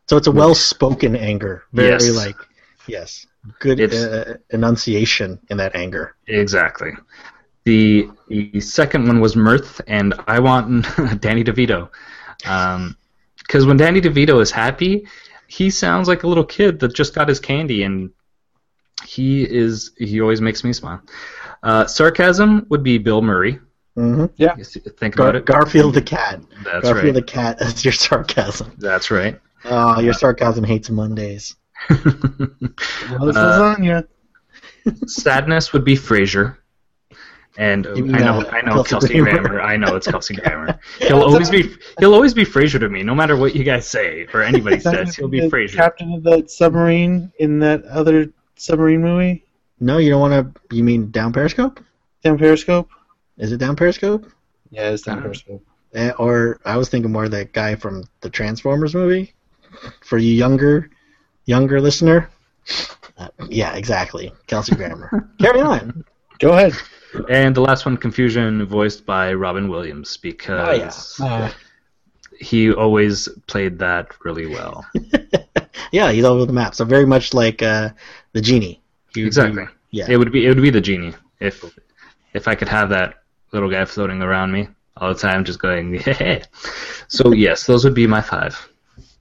So it's a well-spoken anger. Very, like, yes. Good enunciation in that anger. Exactly. The second one was mirth, and I want Danny DeVito. Because when Danny DeVito is happy, he sounds like a little kid that just got his candy, and he always makes me smile. Sarcasm would be Bill Murray. Mm-hmm. Yeah. Think about it. Garfield the cat. That's right. Garfield the cat is your sarcasm. That's right. Oh, your sarcasm hates Mondays. Lasagna. Sadness would be Frasier. And I know Kelsey Grammer. I know it's Kelsey Grammer. He'll always be Frasier to me, no matter what you guys say or anybody says. He'll be Frasier. Captain of that submarine in that other submarine movie. No, you don't want to. You mean Down Periscope? Down Periscope. Is it Down Periscope? Yeah, it's Down Periscope. Or I was thinking more of that guy from the Transformers movie. For you younger listener. Yeah, exactly. Kelsey Grammer. Carry on. Go ahead. And the last one, confusion, voiced by Robin Williams, because he always played that really well. Yeah, he's all over the map, so very much like the genie. Exactly. Yeah, it would be the genie if I could have that little guy floating around me all the time, just going. Yeah. So yes, those would be my five.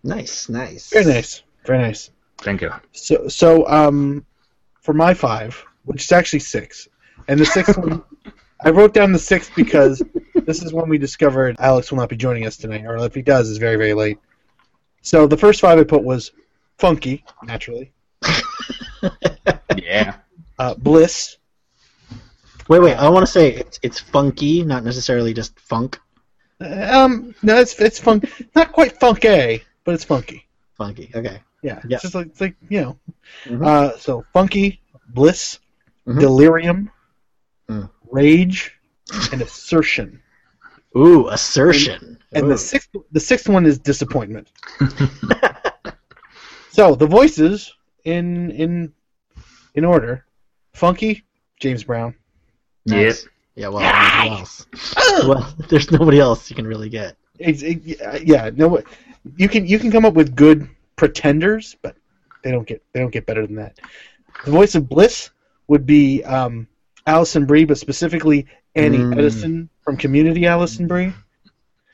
Nice. Very nice. Thank you. So for my five, which is actually six. And the sixth one, I wrote down the sixth because this is when we discovered Alex will not be joining us tonight, or if he does, it's very, very late. So the first five I put was Funky, naturally. Yeah. Bliss. Wait. I want to say it's funky, not necessarily just funk. No, it's funk. Not quite funky, but it's funky. Funky. Okay. Yeah. It's just like you know. Mm-hmm. So Funky, Bliss, Delirium. Rage, and assertion. Ooh, assertion. And the sixth one is disappointment. So the voices in order. Funky, James Brown. Nice. Yeah. Well, nobody else. Well, there's nobody else you can really get. No. You can come up with good pretenders, but they don't get better than that. The voice of Bliss would be Alison Brie, but specifically Annie Edison from Community. Alison Brie,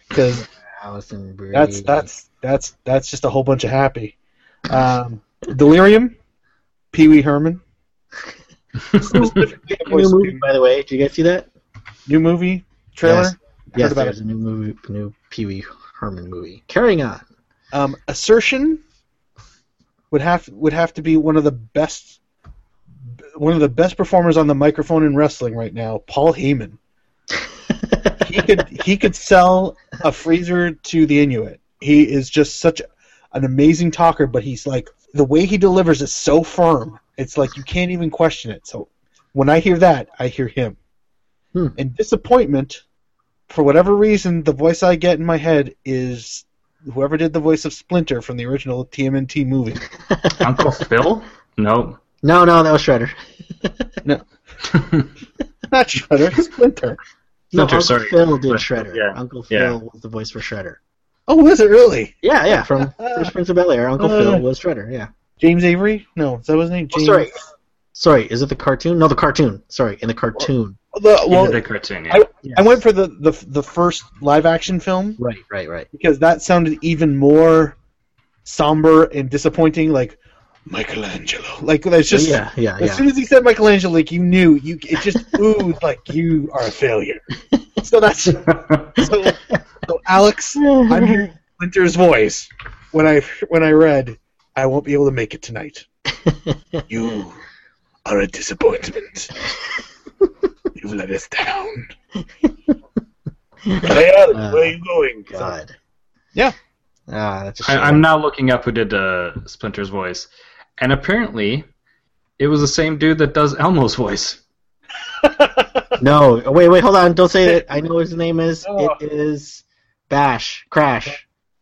because Alison Brie. That's just a whole bunch of happy. Delirium, Pee Wee Herman. New movie, by the way. Did you guys see that? New movie trailer. Yes, there's a new Pee Wee Herman movie. Carrying on. Assertion would have to be one of the best performers on the microphone in wrestling right now, Paul Heyman. He could sell a freezer to the Inuit. He is just such an amazing talker, but he's like, the way he delivers is so firm. It's like you can't even question it. So when I hear that, I hear him. And disappointment, for whatever reason, the voice I get in my head is whoever did the voice of Splinter from the original TMNT movie. Uncle Phil? Nope. No, that was Shredder. No. Not Shredder, Splinter. No, Uncle sorry. Phil did Shredder. Yeah. Uncle Phil was the voice for Shredder. Oh, was it really? Yeah, from Fresh Prince of Bel-Air, Uncle Phil was Shredder, yeah. James Avery? No, is that his name? James... Oh, sorry, is it the cartoon? No, the cartoon. Sorry, in the cartoon. The cartoon, yeah. I went for the first live-action film. Right. Because that sounded even more somber and disappointing, like Michelangelo. Like, that's just... Yeah. As soon as he said Michelangelo, like, you knew. It just oozed like you are a failure. So that's... So Alex, I'm hearing Splinter's voice. When I read, I won't be able to make it tonight. You are a disappointment. You've let us down. Hey, Alex, where are you going? God. Yeah. I'm now looking up who did Splinter's voice, and apparently, it was the same dude that does Elmo's voice. No, wait, hold on! Don't say it. I know what his name is. Oh. It is Crash.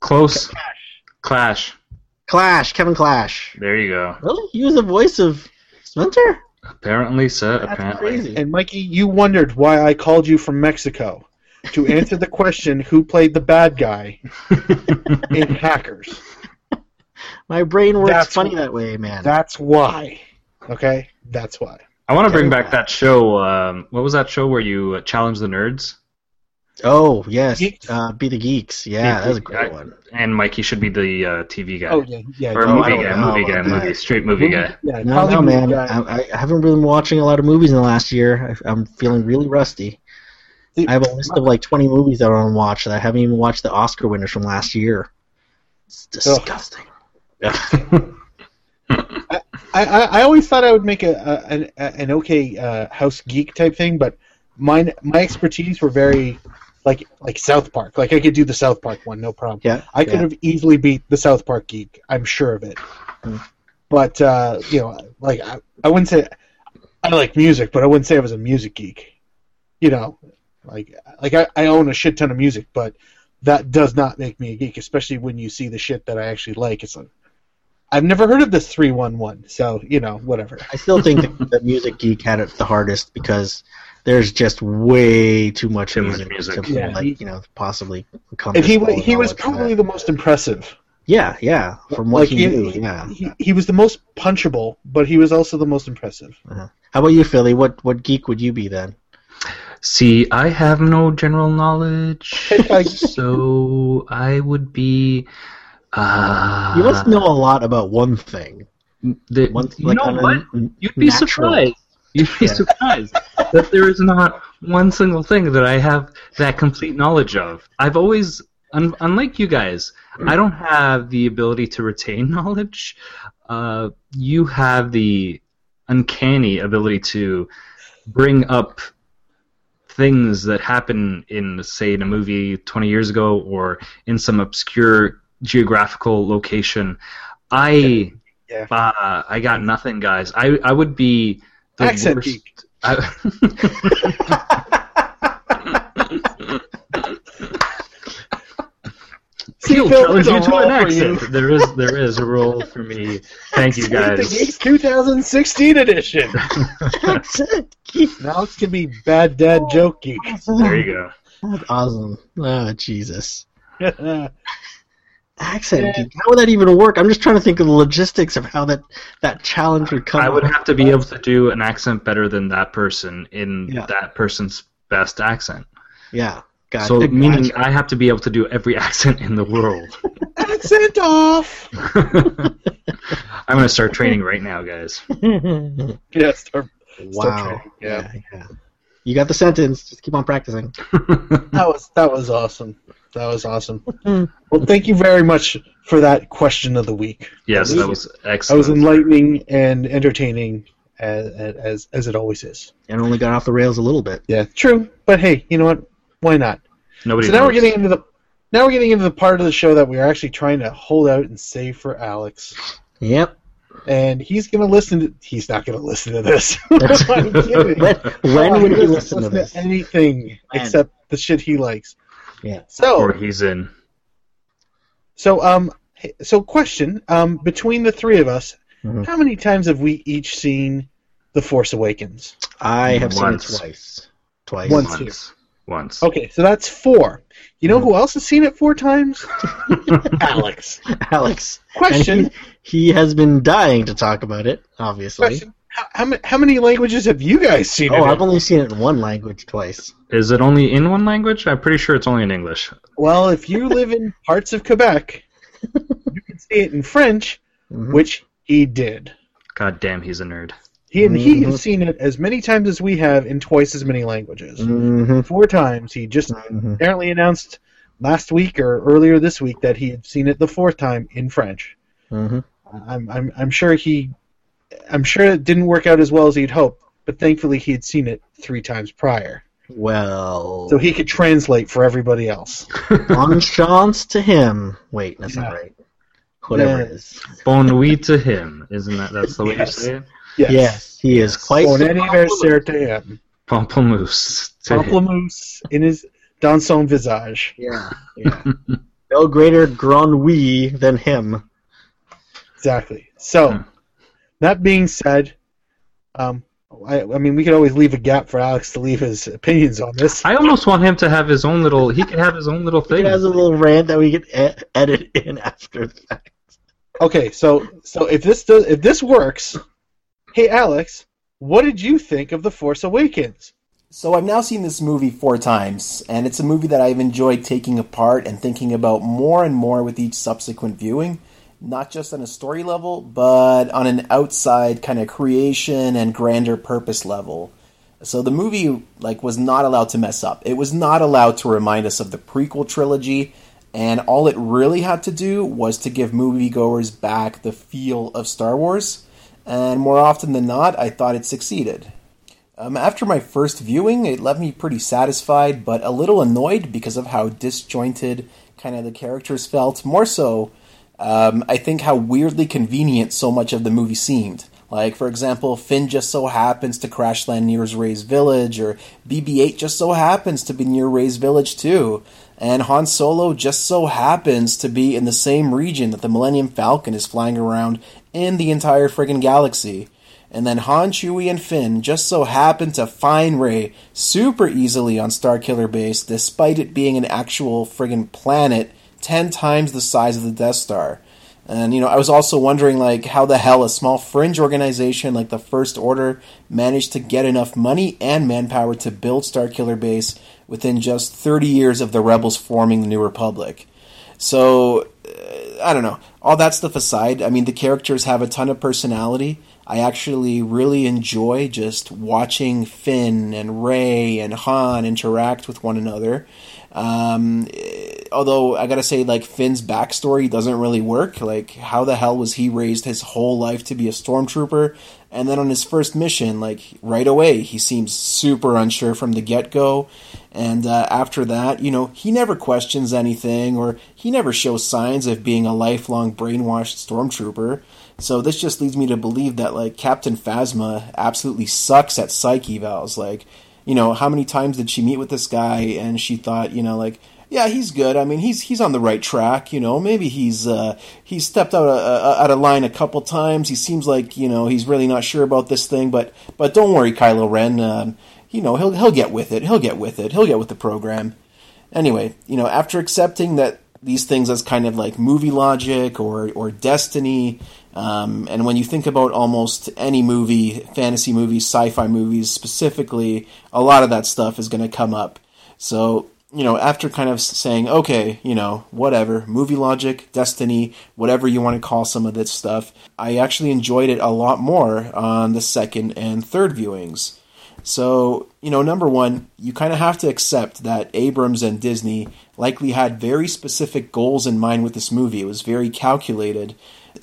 Close. Clash. Kevin Clash. There you go. Really? He was the voice of Splinter? Apparently so. That's crazy. And Mikey, you wondered why I called you from Mexico to answer the question: who played the bad guy in Hackers? My brain works that way, man. That's why. Okay, that's why. I want to bring back that show. What was that show where you challenged the nerds? Oh, yes. Be the Geeks. Yeah, that was a great one. And Mikey should be the TV guy. Oh, yeah. Or movie guy. Yeah, no, man. I haven't been watching a lot of movies in the last year. I'm feeling really rusty. I have a list of like 20 movies that I want to watch that I haven't even watched the Oscar winners from last year. It's disgusting. I always thought I would make an okay house geek type thing, but my expertise were very like South Park. Like I could do the South Park one, no problem. Yeah, I could have easily beat the South Park geek. I'm sure of it. Mm. But I wouldn't say I like music, but I wouldn't say I was a music geek. You know, I own a shit ton of music, but that does not make me a geek. Especially when you see the shit that I actually like. It's like, I've never heard of this 311, so, whatever. I still think the music geek had it the hardest because there's just way too much music to possibly come. He was probably the most impressive. Yeah, from what he knew, yeah. He was the most punchable, but he was also the most impressive. Uh-huh. How about you, Philly? What geek would you be then? See, I have no general knowledge, so I would be... you must know a lot about one thing. You'd be surprised. That there is not one single thing that I have that complete knowledge of. I've always, unlike you guys, I don't have the ability to retain knowledge. You have the uncanny ability to bring up things that happen in a movie 20 years ago or in some obscure geographical location. I got nothing, guys. I would be the accent worst. Geek. He'll challenge you to an accent. There is a role for me. Thank you, guys. The Geeks 2016 edition. Accent geek. Now it's gonna be bad dad joke geek. Awesome. There you go. That's awesome. Oh, Jesus. Accent geek. How would that even work? I'm just trying to think of the logistics of how that challenge would come. I would have to be able to do an accent better than that person in that person's best accent. Yeah. Gotcha. So meaning I have to be able to do every accent in the world. Accent off! I'm going to start training right now, guys. Yeah, start training. Yeah. You got the sentence. Just keep on practicing. That was awesome. That was awesome. Well, thank you very much for that question of the week. Yes, that was excellent. That was enlightening and entertaining, as it always is. And only got off the rails a little bit. Yeah, true. But hey, you know what? Why not? Nobody. So now knows. Now we're getting into the part of the show that we're actually trying to hold out and save for Alex. Yep. And he's going to listen to... He's not going to listen to this. I'm kidding. When would he listen to this? Anything except the shit he likes. Yeah. So, or he's in. So question, between the three of us, Mm-hmm. How many times have we each seen The Force Awakens? I have seen it twice. Once. Okay, so that's four. You know who else has seen it four times? Alex. Question. He has been dying to talk about it, obviously. Question. How many languages have you guys seen it in? Oh, I've only seen it in one language twice. Is it only in one language? I'm pretty sure it's only in English. Well, if you live in parts of Quebec, you can see it in French, which he did. God damn, he's a nerd. He has seen it as many times as we have in twice as many languages. Mm-hmm. Four times. He just apparently announced last week or earlier this week that he had seen it the fourth time in French. Mm-hmm. I'm sure it didn't work out as well as he'd hoped, but thankfully he had seen it three times prior. Well, so he could translate for everybody else. Bon chance to him. Wait, that's not right. Whatever it is. Bon nuit to him. Isn't that's the way you say it? Yes, he is quite. Bon anniversaire to him. Pamplemousse in his dans son visage. Yeah. No greater grand oui than him. Exactly. So, that being said, I mean, we could always leave a gap for Alex to leave his opinions on this. I almost want him to have his own little. He could have his own little thing. He has a little rant that we could edit in after the fact. Okay, so if this works. Hey, Alex, what did you think of The Force Awakens? So I've now seen this movie four times, and it's a movie that I've enjoyed taking apart and thinking about more and more with each subsequent viewing, not just on a story level, but on an outside kind of creation and grander purpose level. So the movie was not allowed to mess up. It was not allowed to remind us of the prequel trilogy, and all it really had to do was to give moviegoers back the feel of Star Wars. And more often than not, I thought it succeeded. After my first viewing, it left me pretty satisfied, but a little annoyed because of how disjointed kind of the characters felt. More so, I think how weirdly convenient so much of the movie seemed. Like, for example, Finn just so happens to crash land near Rey's village, or BB-8 just so happens to be near Rey's village too, and Han Solo just so happens to be in the same region that the Millennium Falcon is flying around in the entire friggin' galaxy. And then Han, Chewie, and Finn just so happen to find Rey super easily on Starkiller Base, despite it being an actual friggin' planet 10 times the size of the Death Star. And, I was also wondering, how the hell a small fringe organization like the First Order managed to get enough money and manpower to build Starkiller Base within just 30 years of the Rebels forming the New Republic. So, I don't know. All that stuff aside, I mean, the characters have a ton of personality. I actually really enjoy just watching Finn and Rey and Han interact with one another. Although, I gotta say, Finn's backstory doesn't really work. How the hell was he raised his whole life to be a stormtrooper? And then on his first mission, right away, he seems super unsure from the get-go. And after that, he never questions anything, or he never shows signs of being a lifelong brainwashed stormtrooper. So this just leads me to believe that, Captain Phasma absolutely sucks at psych evals. How many times did she meet with this guy and she thought, yeah, he's good. I mean, he's on the right track. Maybe he's stepped out of line a couple times. He seems like he's really not sure about this thing. But don't worry, Kylo Ren. He'll get with it. He'll get with it. He'll get with the program. Anyway, after accepting that these things as kind of like movie logic or destiny, and when you think about almost any movie, fantasy movies, sci-fi movies specifically, a lot of that stuff is going to come up. So. After kind of saying, okay, whatever, movie logic, destiny, whatever you want to call some of this stuff, I actually enjoyed it a lot more on the second and third viewings. So, number one, you kind of have to accept that Abrams and Disney likely had very specific goals in mind with this movie. It was very calculated.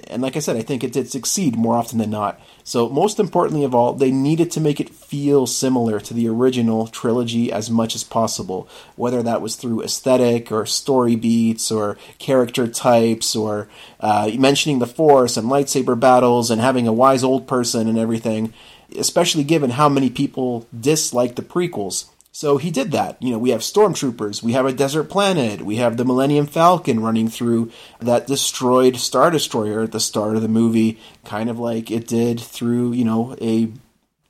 And like I said, I think it did succeed more often than not. So most importantly of all, they needed to make it feel similar to the original trilogy as much as possible, whether that was through aesthetic or story beats or character types or mentioning the Force and lightsaber battles and having a wise old person and everything, especially given how many people dislike the prequels. So he did that. You know, we have stormtroopers, we have a desert planet, we have the Millennium Falcon running through that destroyed Star Destroyer at the start of the movie, kind of like it did through, you know, a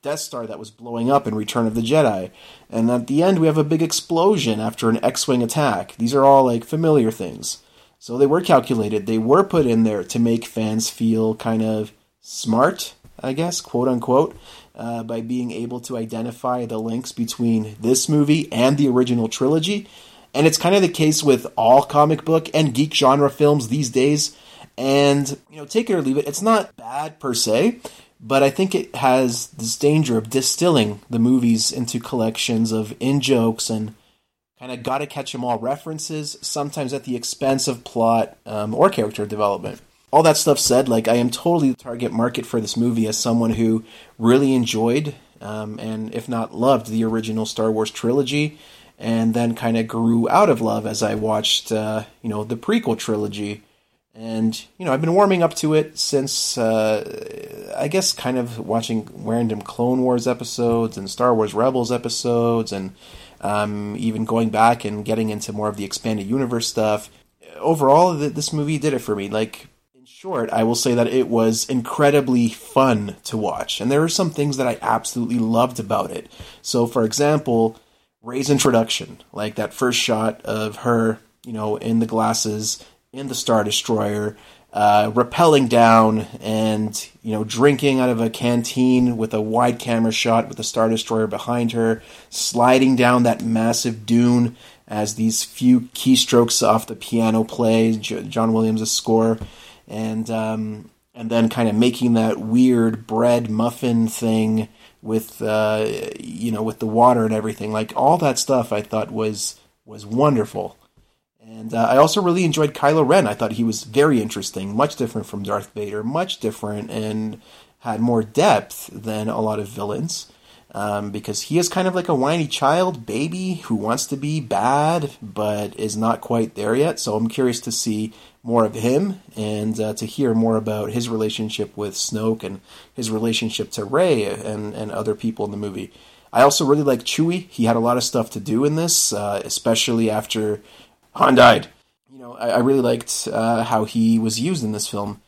Death Star that was blowing up in Return of the Jedi. And at the end, we have a big explosion after an X-Wing attack. These are all, like, familiar things. So they were calculated. They were put in there to make fans feel kind of smart, I guess, quote-unquote, by being able to identify the links between this movie and the original trilogy. And it's kind of the case with all comic book and geek genre films these days. And, you know, take it or leave it, it's not bad per se, but I think it has this danger of distilling the movies into collections of in-jokes and kind of gotta-catch-em-all references, sometimes at the expense of plot or character development. All that stuff said, like, I am totally the target market for this movie as someone who really enjoyed and, if not loved, the original Star Wars trilogy, and then kind of grew out of love as I watched, you know, the prequel trilogy. And, you know, I've been warming up to it since, I guess, kind of watching random Clone Wars episodes and Star Wars Rebels episodes and even going back and getting into more of the expanded universe stuff. Overall, this movie did it for me. Like, in short, I will say that it was incredibly fun to watch. And there are some things that I absolutely loved about it. So, for example, Rey's introduction, like that first shot of her, you know, in the glasses in the Star Destroyer, rappelling down and, you know, drinking out of a canteen with a wide camera shot with the Star Destroyer behind her, sliding down that massive dune as these few keystrokes off the piano play, John Williams' score, and then kind of making that weird bread muffin thing with, you know, with the water and everything. Like, all that stuff I thought was wonderful. And I also really enjoyed Kylo Ren. I thought he was very interesting, much different from Darth Vader, much different, and had more depth than a lot of villains. Because he is kind of like a whiny child baby who wants to be bad, but is not quite there yet. So I'm curious to see more of him and to hear more about his relationship with Snoke and his relationship to Rey and other people in the movie. I also really like Chewie. He had a lot of stuff to do in this, especially after Han died. You know, I really liked how he was used in this film.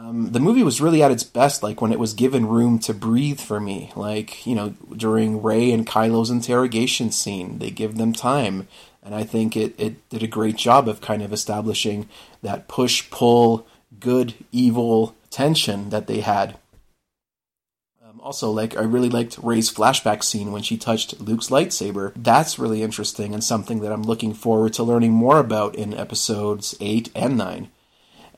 The movie was really at its best, like, when it was given room to breathe for me. Like, you know, during Rey and Kylo's interrogation scene, they give them time. And I think it did a great job of kind of establishing that push-pull, good-evil tension that they had. Also, like, I really liked Rey's flashback scene when she touched Luke's lightsaber. That's really interesting and something that I'm looking forward to learning more about in episodes 8 and 9.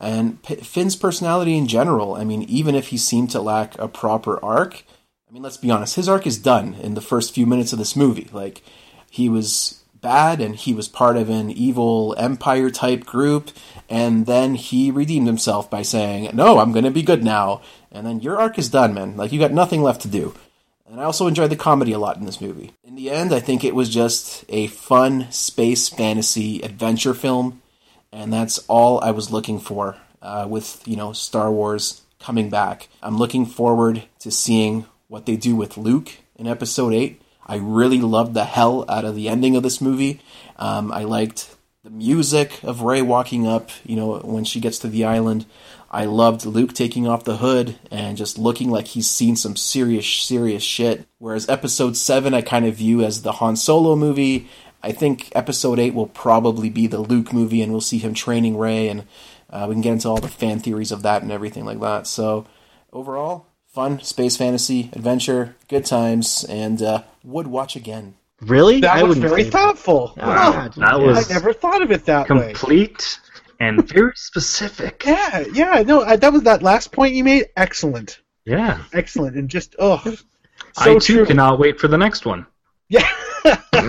And Finn's personality in general, I mean, even if he seemed to lack a proper arc, I mean, let's be honest, his arc is done in the first few minutes of this movie. Like, he was bad and he was part of an evil empire type group, and then he redeemed himself by saying, no, I'm going to be good now. And then your arc is done, man. Like, you got nothing left to do. And I also enjoyed the comedy a lot in this movie. In the end, I think it was just a fun space fantasy adventure film. And that's all I was looking for with, you know, Star Wars coming back. I'm looking forward to seeing what they do with Luke in Episode 8. I really loved the hell out of the ending of this movie. I liked the music of Rey walking up, you know, when she gets to the island. I loved Luke taking off the hood and just looking like he's seen some serious, serious shit. Whereas Episode 7 I kind of view as the Han Solo movie. I think Episode 8 will probably be the Luke movie, and we'll see him training Rey, and we can get into all the fan theories of that and everything like that. So, overall, fun, space fantasy, adventure, good times, and would watch again. Really? That was very thoughtful. I never thought of it that way. Complete and very specific. Yeah, no, that was that last point you made. Excellent. Yeah. Excellent, and just, so I, too, cannot wait for the next one. Yeah. I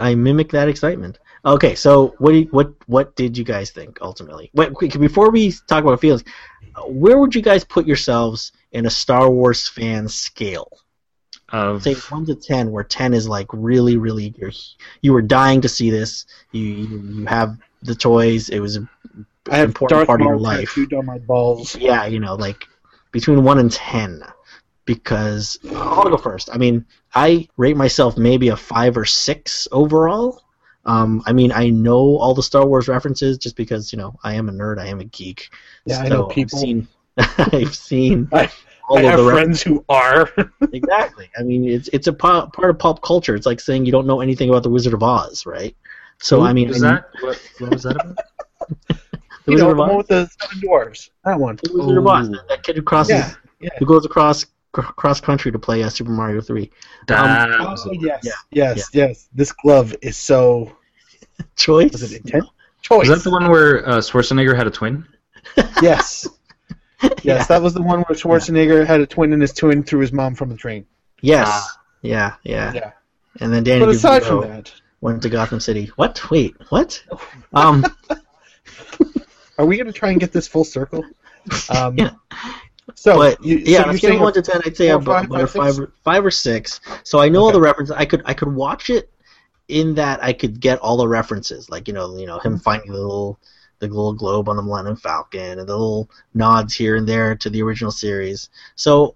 mimic that excitement. Okay, so what did you guys think ultimately? Wait, before we talk about feelings, where would you guys put yourselves in a Star Wars fan scale? Say 1 to 10, where 10 is like really, really you were dying to see this. You have the toys. It was an important part of your life. I have Darth Maul tattooed on my balls. Yeah, you know, like between 1 and 10. because I'll go first. I mean, I rate myself maybe a 5 or 6 overall. I mean, I know all the Star Wars references just because, you know, I am a nerd, I am a geek. Yeah, so I know people. I've seen all of the friends who are. Exactly. I mean, it's a part of pop culture. It's like saying you don't know anything about The Wizard of Oz, right? So, what was that about? The one with the 7 dwarves. That one. The Wizard of Oz. That kid who crosses, who goes cross country to play Super Mario 3. Yes. This glove is so... Choice? Was it intense? Choice. Was that the one where Schwarzenegger had a twin? Yes. Yes, that was the one where Schwarzenegger had a twin, and his twin threw his mom from the train. Yes. Yeah. And then Danny DeVito went to Gotham City. What? Wait, what? Are we going to try and get this full circle? Yeah. So, but, so if you're saying 1 to 10, I'd say about 5 or 6. So I know all the references. I could watch it in that I could get all the references, like you know him finding the little globe on the Millennium Falcon and the little nods here and there to the original series. So,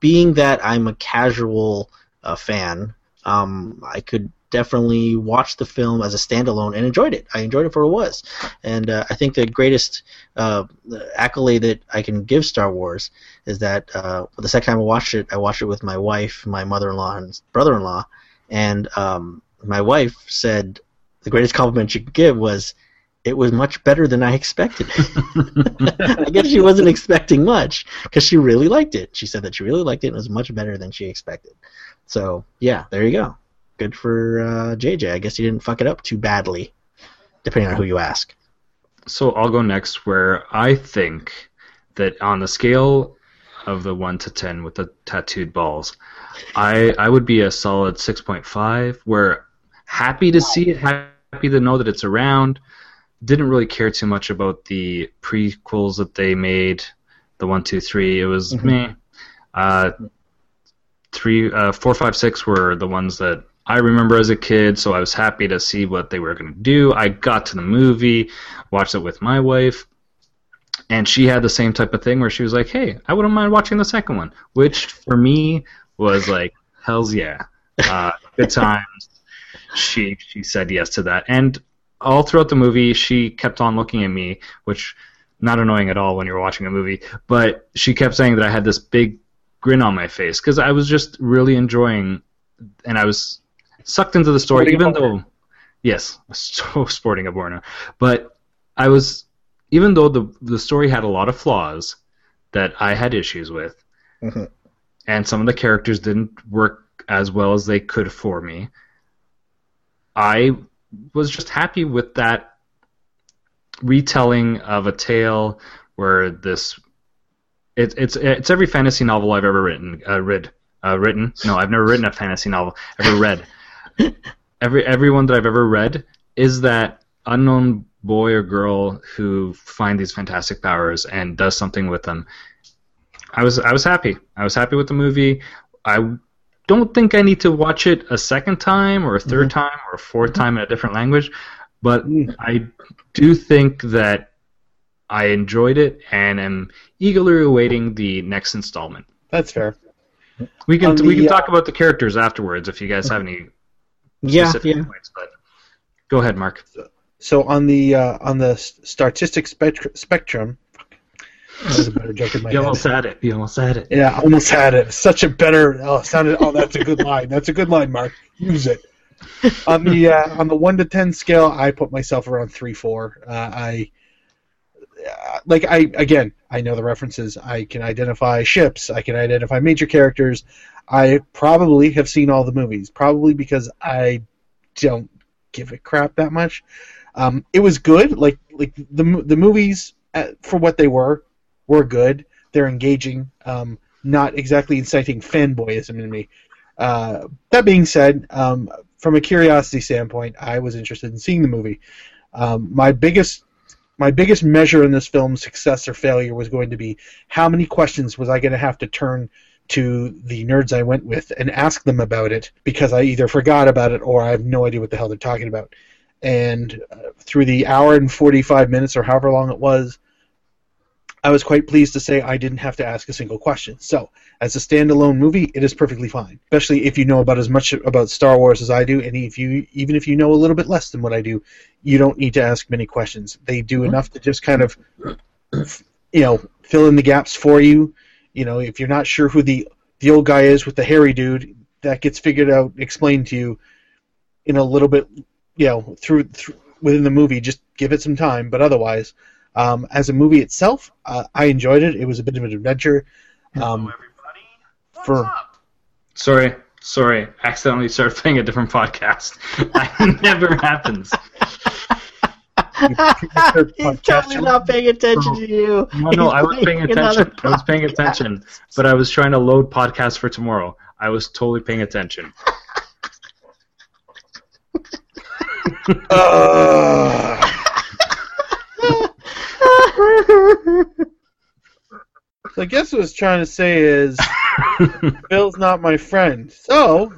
being that I'm a casual fan, I could definitely watched the film as a standalone and enjoyed it. I enjoyed it for what it was. And I think the greatest accolade that I can give Star Wars is that the second time I watched it with my wife, my mother-in-law, and brother-in-law. And my wife said the greatest compliment she could give was, "It was much better than I expected." I guess she wasn't expecting much because she really liked it. She said that she really liked it and it was much better than she expected. So, yeah, there you go. Good for JJ. I guess he didn't fuck it up too badly, depending on who you ask. So I'll go next, where I think that on the scale of the 1 to 10 with the tattooed balls, I would be a solid 6.5, where happy to see it, happy to know that it's around, didn't really care too much about the prequels that they made, the 1, 2, 3. It was meh. 4, 5, 6 were the ones that I remember as a kid, so I was happy to see what they were going to do. I got to the movie, watched it with my wife, and she had the same type of thing where she was like, "Hey, I wouldn't mind watching the second one," which for me was like, "Hell's yeah, good times." She said yes to that, and all throughout the movie, she kept on looking at me, which not annoying at all when you're watching a movie, but she kept saying that I had this big grin on my face because I was just really enjoying, and I was sucked into the story, sporting a Borna. But I was, even though the story had a lot of flaws that I had issues with, and some of the characters didn't work as well as they could for me, I was just happy with that retelling of a tale where it's every fantasy novel I've ever written. I've never written a fantasy novel. Ever read. Everyone that I've ever read is that unknown boy or girl who find these fantastic powers and does something with them. I was happy. I was happy with the movie. I don't think I need to watch it a second time or a third time or a fourth time in a different language, but I do think that I enjoyed it and am eagerly awaiting the next installment. That's fair. We can talk about the characters afterwards if you guys have any specific points. But go ahead, Mark. So on the statistic spectrum, that was a better joke in my head. You almost had it. Yeah, I almost had it. Such a better. That's a good line. That's a good line, Mark. Use it. On the 1 to 10 scale, I put myself around 3-4. I know the references. I can identify ships. I can identify major characters. I probably have seen all the movies, probably because I don't give a crap that much. It was good. Like the movies, for what they were good. They're engaging. Not exactly inciting fanboyism in me. That being said, from a curiosity standpoint, I was interested in seeing the movie. My biggest measure in this film's success or failure was going to be how many questions was I going to have to turn to the nerds I went with and ask them about it, because I either forgot about it or I have no idea what the hell they're talking about. And through the hour and 45 minutes or however long it was, I was quite pleased to say I didn't have to ask a single question. So As a standalone movie, it is perfectly fine, especially if you know about as much about Star Wars as I do, and even if you know a little bit less than what I do, you don't need to ask many questions. They do enough to just kind of, you know, fill in the gaps for you. You know, if you're not sure who the old guy is with the hairy dude, that gets figured out, explained to you in a little bit, you know, through within the movie. Just give it some time, but otherwise, as a movie itself, I enjoyed it. It was a bit of an adventure. Hello, everybody. What's up? Sorry. Accidentally started playing a different podcast. That never happens. He's totally not paying attention to you. No, I was paying attention. But I was trying to load podcasts for tomorrow. I was totally paying attention. So I guess what I was trying to say is, Bill's not my friend. So,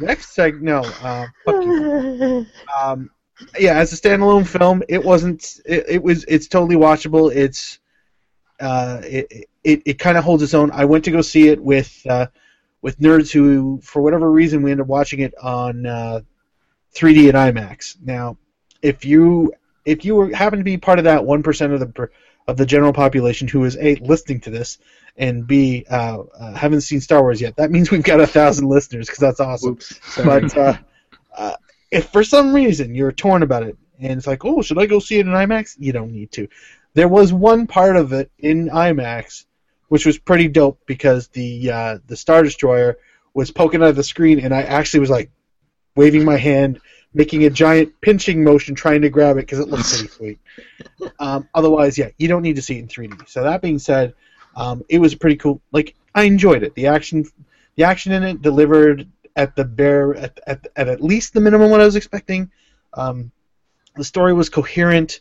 fuck you. Yeah, as a standalone film, it wasn't. It's totally watchable. It kind of holds its own. I went to go see it with nerds who, for whatever reason, we ended up watching it on 3D and IMAX. Now, if you happen to be part of that 1% of the general population who is A, listening to this, and B, haven't seen Star Wars yet, that means we've got 1,000 listeners, because that's awesome. Oops, but if for some reason you're torn about it, and it's like, oh, should I go see it in IMAX? You don't need to. There was one part of it in IMAX, which was pretty dope, because the Star Destroyer was poking out of the screen, and I actually was like waving my hand, making a giant pinching motion, trying to grab it, because it looks pretty sweet. Otherwise, yeah, you don't need to see it in 3D. So that being said, it was pretty cool. Like, I enjoyed it. The action in it delivered at least the minimum what I was expecting. The story was coherent.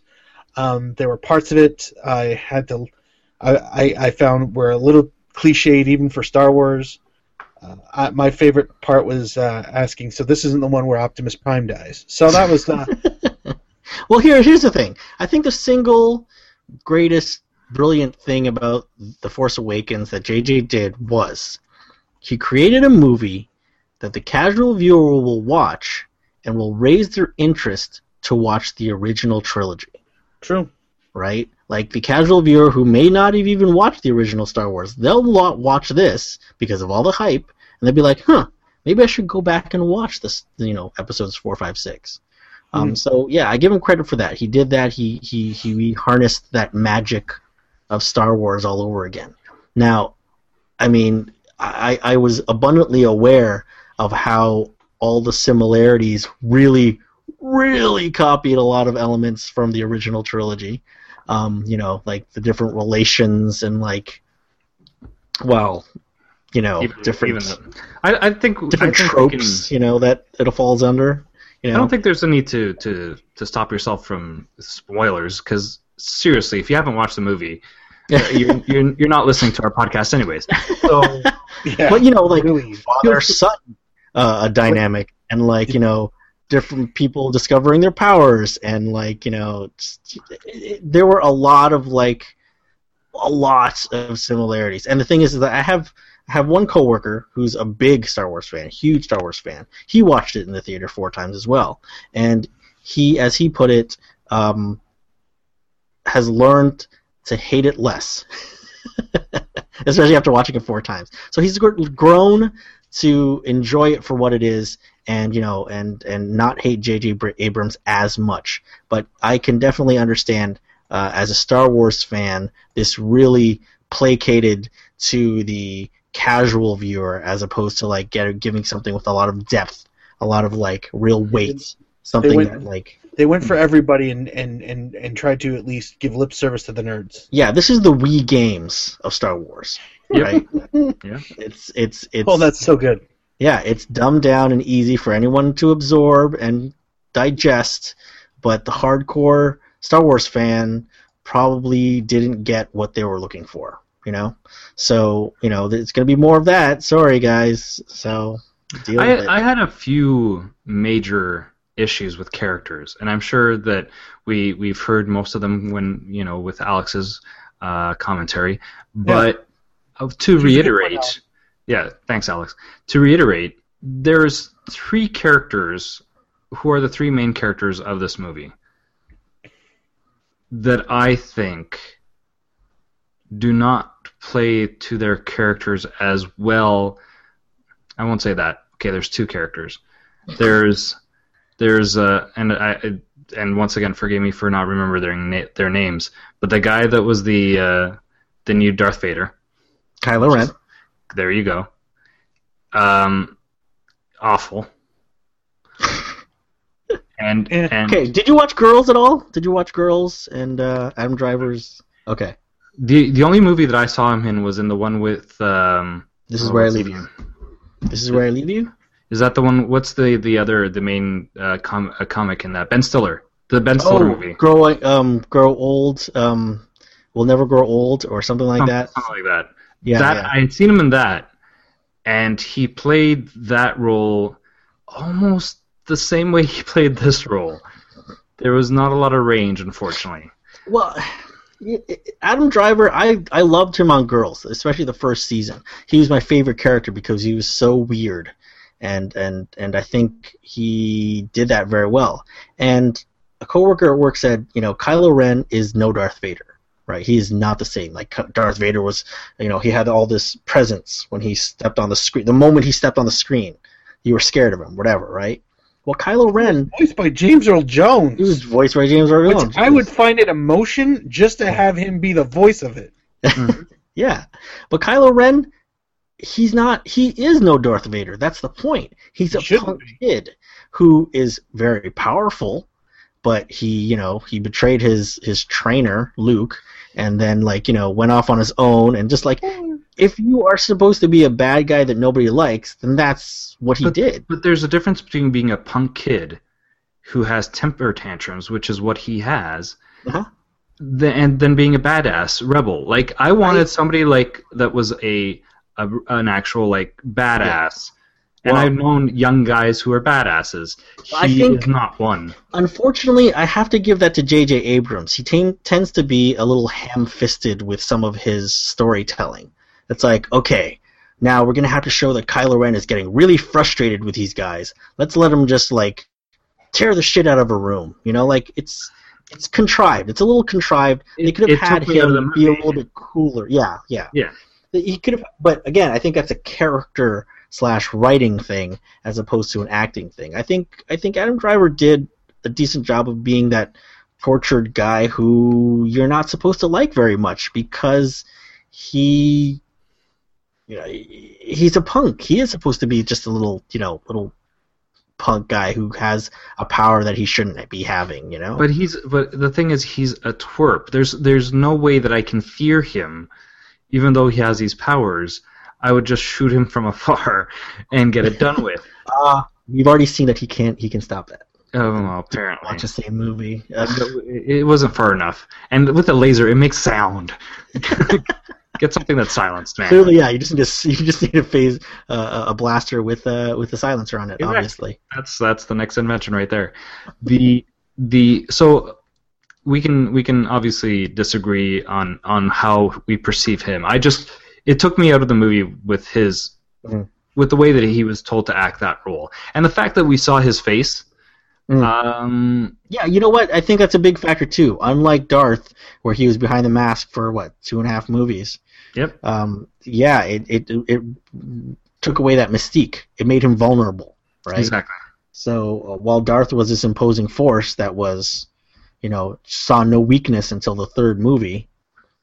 There were parts of it I found were a little cliched, even for Star Wars. My favorite part was asking, so this isn't the one where Optimus Prime dies. So that was... Well, here's the thing. I think the single greatest brilliant thing about The Force Awakens that J.J. did was he created a movie that the casual viewer will watch and will raise their interest to watch the original trilogy. True. Right? Like, the casual viewer who may not have even watched the original Star Wars, they'll watch this because of all the hype, and they'll be like, huh, maybe I should go back and watch this, you know, episodes 4, 5, 6. So, yeah, I give him credit for that. He did that. He harnessed that magic of Star Wars all over again. Now, I mean, I was abundantly aware of how all the similarities really copied a lot of elements from the original trilogy. You know, like the different relations and like, well, you know, different tropes, you know, that it falls under. You know? I don't think there's a need to stop yourself from spoilers, because seriously, if you haven't watched the movie, you're not listening to our podcast anyways. So, yeah, but you know, like really father-son dynamic, and like, you know, different people discovering their powers, and like, you know, there were a lot of similarities. And the thing is that I have one coworker who's a big Star Wars fan, huge Star Wars fan. He watched it in the theater 4 times as well, and he, as he put it, has learned to hate it less, especially after watching it 4 times. So he's grown to enjoy it for what it is, and you know, and not hate J.J. Abrams as much. But I can definitely understand, as a Star Wars fan, this really placated to the casual viewer, as opposed to like giving something with a lot of depth, a lot of like real weight, something that like... They went for everybody and tried to at least give lip service to the nerds. Yeah, this is the Wii games of Star Wars, right? Yeah. It's Oh, that's so good. Yeah, it's dumbed down and easy for anyone to absorb and digest, but the hardcore Star Wars fan probably didn't get what they were looking for, you know? So, you know, it's going to be more of that. Sorry, guys. So, deal with it. I had a few major issues with characters, and I'm sure that we've heard most of them when, you know, with Alex's commentary, but to reiterate... Yeah, thanks, Alex. To reiterate, there's three characters who are the three main characters of this movie that I think do not play to their characters as well. I won't say that. Okay, there's two characters. And once again, forgive me for not remembering their names, but the guy that was the new Darth Vader, Kylo Ren. There you go. Awful. and okay, did you watch Girls at all? Did you watch Girls and Adam Driver's? Okay. The only movie that I saw him in was in the one with. This is where I leave you. This is where I leave you. Is that the one? What's the main comic in that? Ben Stiller, the Ben Stiller movie. Grow old. We'll never grow old, or something like that. Something like that. Yeah, I had seen him in that, and he played that role almost the same way he played this role. There was not a lot of range, unfortunately. Well, Adam Driver, I loved him on Girls, especially the first season. He was my favorite character because he was so weird. And I think he did that very well. And a coworker at work said, Kylo Ren is no Darth Vader, right? He is not the same. Like Darth Vader was, he had all this presence when he stepped on the screen. The moment he stepped on the screen, you were scared of him, whatever, right? Well, Kylo Ren, voiced by James Earl Jones. He was voiced by James Earl Jones. I would find it emotion just to have him be the voice of it. Yeah, but Kylo Ren. He is no Darth Vader. That's the point. He's a punk kid who is very powerful, but he betrayed his trainer, Luke, and then went off on his own and just if you are supposed to be a bad guy that nobody likes, then that's what he did. But there's a difference between being a punk kid who has temper tantrums, which is what he has, and then being a badass rebel. Like I wanted somebody like that was an actual badass, and I've known young guys who are badasses. He is not one. Unfortunately, I have to give that to J.J. Abrams. He tends to be a little ham-fisted with some of his storytelling. It's like, okay, now we're going to have to show that Kylo Ren is getting really frustrated with these guys. Let's let him just tear the shit out of a room. It's contrived. It's a little contrived. They could have had him be a little bit cooler. Yeah. He could have, but again, I think that's a character/writing thing as opposed to an acting thing. I think Adam Driver did a decent job of being that tortured guy who you're not supposed to like very much because he's a punk. He is supposed to be just a little punk guy who has a power that he shouldn't be having. But the thing is, he's a twerp. There's no way that I can fear him. Even though he has these powers, I would just shoot him from afar and get it done with. We've already seen that he can stop that. Oh, well, apparently. Watch the same movie. It wasn't far enough. And with a laser, it makes sound. Get something that's silenced, man. Clearly, yeah. You just need to phase a blaster with a silencer on it. Exactly. Obviously, that's the next invention right there. We can obviously disagree on how we perceive him. It took me out of the movie with with the way that he was told to act that role, and the fact that we saw his face. Yeah, you know what? I think that's a big factor too. Unlike Darth, where he was behind the mask for 2.5 movies. Yep. Yeah, it took away that mystique. It made him vulnerable, right? Exactly. So while Darth was this imposing force that was. Saw no weakness until the third movie.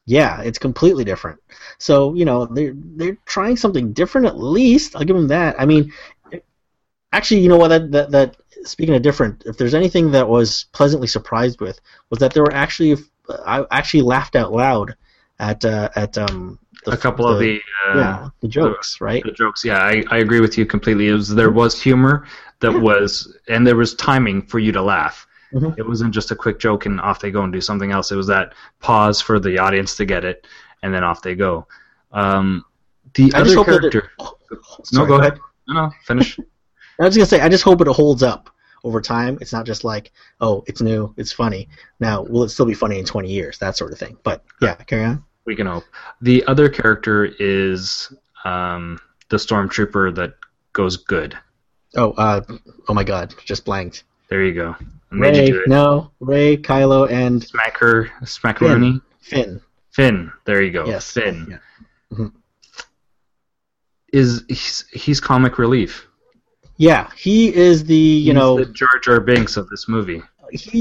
Yeah, it's completely different. So, they're trying something different at least. I'll give them that. I mean, actually, you know what? That speaking of different, if there's anything that was pleasantly surprised with was that there were actually I actually laughed out loud at the jokes, right? The jokes, yeah. I agree with you completely. There was humor and there was timing for you to laugh. Mm-hmm. It wasn't just a quick joke and off they go and do something else. It was that pause for the audience to get it, and then off they go. Go ahead. No, finish. I was going to say, I just hope it holds up over time. It's not just it's new, it's funny. Now, will it still be funny in 20 years? That sort of thing. But, yeah, carry on. We can hope. The other character is the stormtrooper that goes good? Oh my God, just blanked. There you go. Rey, Kylo, and Smackaroni? Finn. There you go. Yes. Finn. Yeah. Mm-hmm. He's comic relief. Yeah, he is the, the Jar Jar Binks of this movie. That's just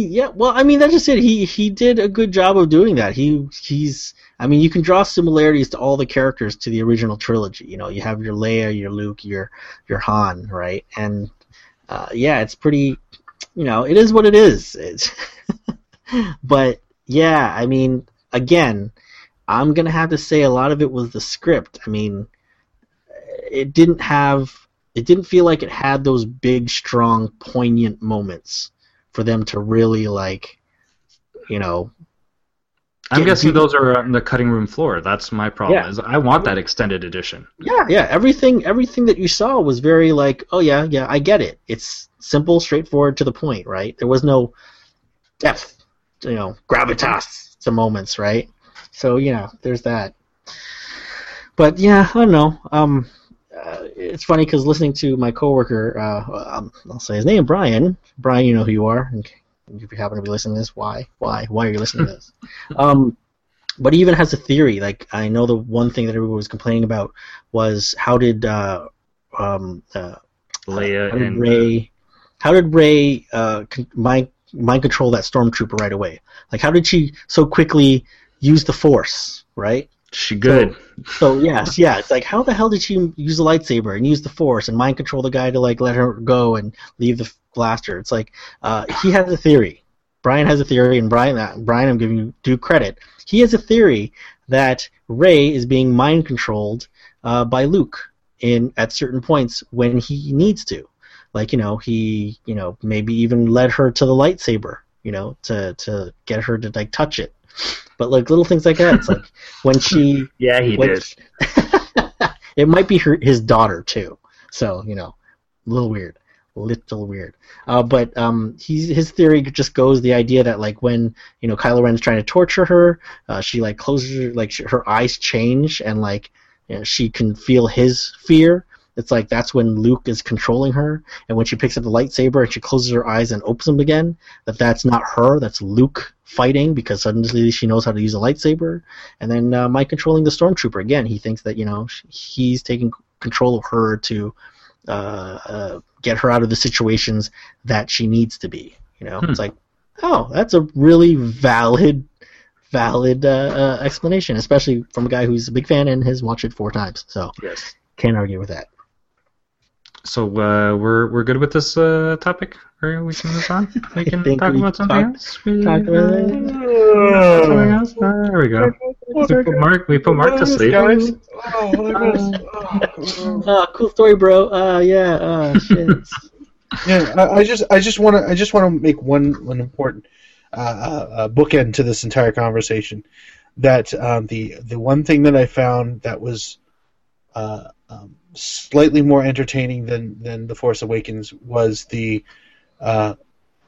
it. He did a good job of doing that. He's you can draw similarities to all the characters to the original trilogy. You have your Leia, your Luke, your Han, right? And it's pretty, it is what it is. But yeah, again, I'm gonna have to say a lot of it was the script. It didn't feel like it had those big, strong, poignant moments for them to really, I'm guessing those are on the cutting room floor. That's my problem. Yeah. I want that extended edition. Yeah. Everything that you saw was very I get it. It's simple, straightforward, to the point, right? There was no depth, gravitas to moments, right? So, there's that. But, I don't know. It's funny because listening to my coworker, I'll say his name, Brian. Brian, you know who you are. And if you happen to be listening to this, why are you listening to this? But he even has a theory. I know the one thing that everyone was complaining about was how did Rey mind control that stormtrooper right away? How did she so quickly use the Force, right? She good. So yes, yeah. It's how the hell did she use the lightsaber and use the Force and mind control the guy to let her go and leave the blaster? It's he has a theory. Brian has a theory, and Brian, I'm giving you due credit. He has a theory that Rey is being mind controlled by Luke at certain points when he needs to. He maybe even led her to the lightsaber, to get her to touch it. But little things like that. It's when she did. It might be his daughter too. So a little weird. But his theory just goes the idea that when Kylo Ren's trying to torture her, she closes her eyes change and she can feel his fear. It's that's when Luke is controlling her, and when she picks up the lightsaber and she closes her eyes and opens them again, that's not her, that's Luke fighting because suddenly she knows how to use a lightsaber. And then Mike controlling the stormtrooper again, he thinks that he's taking control of her to get her out of the situations that she needs to be. It's that's a really valid explanation, especially from a guy who's a big fan and has watched it 4 times. So yes, can't argue with that. So we're good with this topic? Or we can move on? We can talk about something else? There we go. We put Mark to sleep. Cool story, bro. Shit. Yeah, I just want to make one important bookend to this entire conversation. That the one thing that I found that was slightly more entertaining than The Force Awakens was the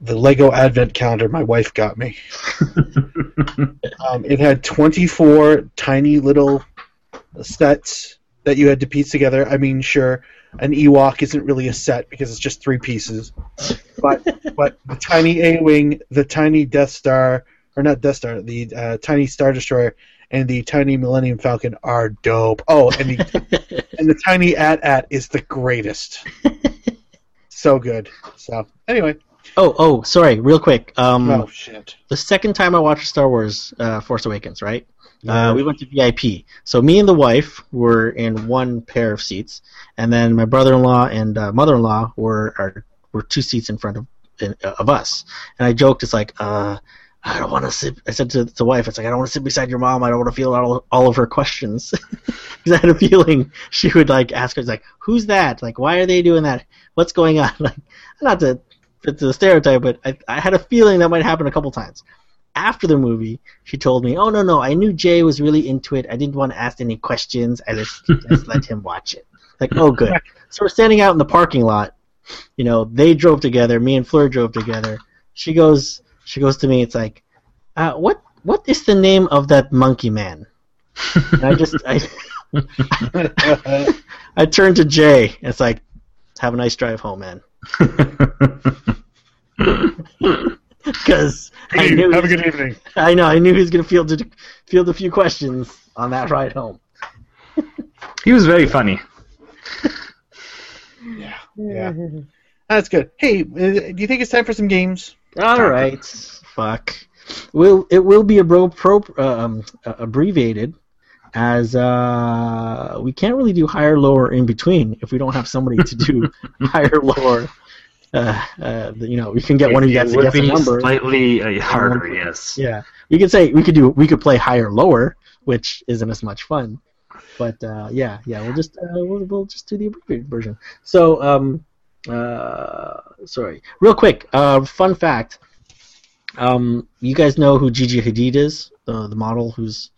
Lego Advent calendar my wife got me. It had 24 tiny little sets that you had to piece together. Sure, an Ewok isn't really a set because it's just 3 pieces, but the tiny A-wing, the tiny Death Star, or not Death Star, the tiny Star Destroyer, and the tiny Millennium Falcon are dope. Oh, and the tiny AT-AT is the greatest. So good. So anyway. Oh, sorry. Real quick. Oh shit. The second time I watched Star Wars: Force Awakens, right? Yeah. We went to VIP. So me and the wife were in one pair of seats, and then my brother-in-law and mother-in-law were 2 seats in front of us. And I joked, it's I don't want to sit. I said to the wife, I don't want to sit beside your mom. I don't want to feel all of her questions. Because I had a feeling she would ask her, who's that? Why are they doing that? What's going on? Not to fit the stereotype, but I had a feeling that might happen a couple times. After the movie, she told me, oh, no, I knew Jay was really into it. I didn't want to ask any questions. I just let him watch it. Oh, good. So we're standing out in the parking lot. They drove together. Me and Fleur drove together. She goes to me, what is the name of that monkey man? And I I turned to Jay. It's like, have a nice drive home, man. Because hey, have a good evening. I know. I knew he was going to field a few questions on that ride home. He was very funny. Yeah. That's good. Hey, do you think it's time for some games? All right. Fuck. It will be abbreviated, as we can't really do higher, lower in between if we don't have somebody to do higher, lower. We can get one of you guys to guess a number. Slightly harder, yes. Yeah, we could play higher, lower, which isn't as much fun. But we'll just do the abbreviated version. So sorry, real quick. Fun fact. You guys know who Gigi Hadid is, the model who's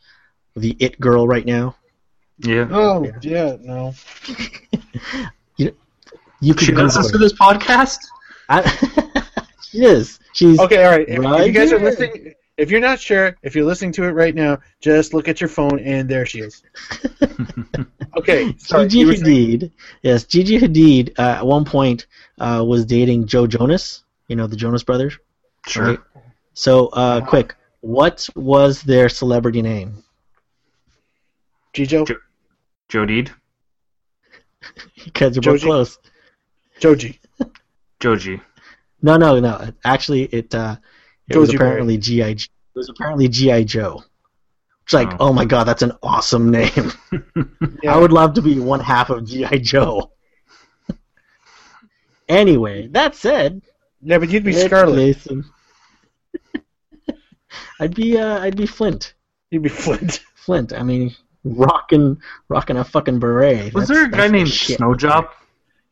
the it girl right now? Yeah. Oh, yeah, no. you could listen to this podcast? She is. She's okay, all right. If you guys are listening, if you're not sure, if you're listening to it right now, just look at your phone, and there she is. Okay. Sorry, Gigi Hadid. Yes, Gigi Hadid at one point was dating Joe Jonas, the Jonas Brothers. Sure. Right? So, quick, what was their celebrity name? Gijo? Jodid? You guys are both close. Joji. No. Actually, it was apparently G.I. It was apparently G.I. Joe. It's like, oh my god, that's an awesome name. Yeah. I would love to be one half of G.I. Joe. Anyway, that said... Yeah, but you'd be Scarlet. I'd be Flint. You'd be Flint. Flint. I mean, rocking a fucking beret. Was there a guy named Snowjob?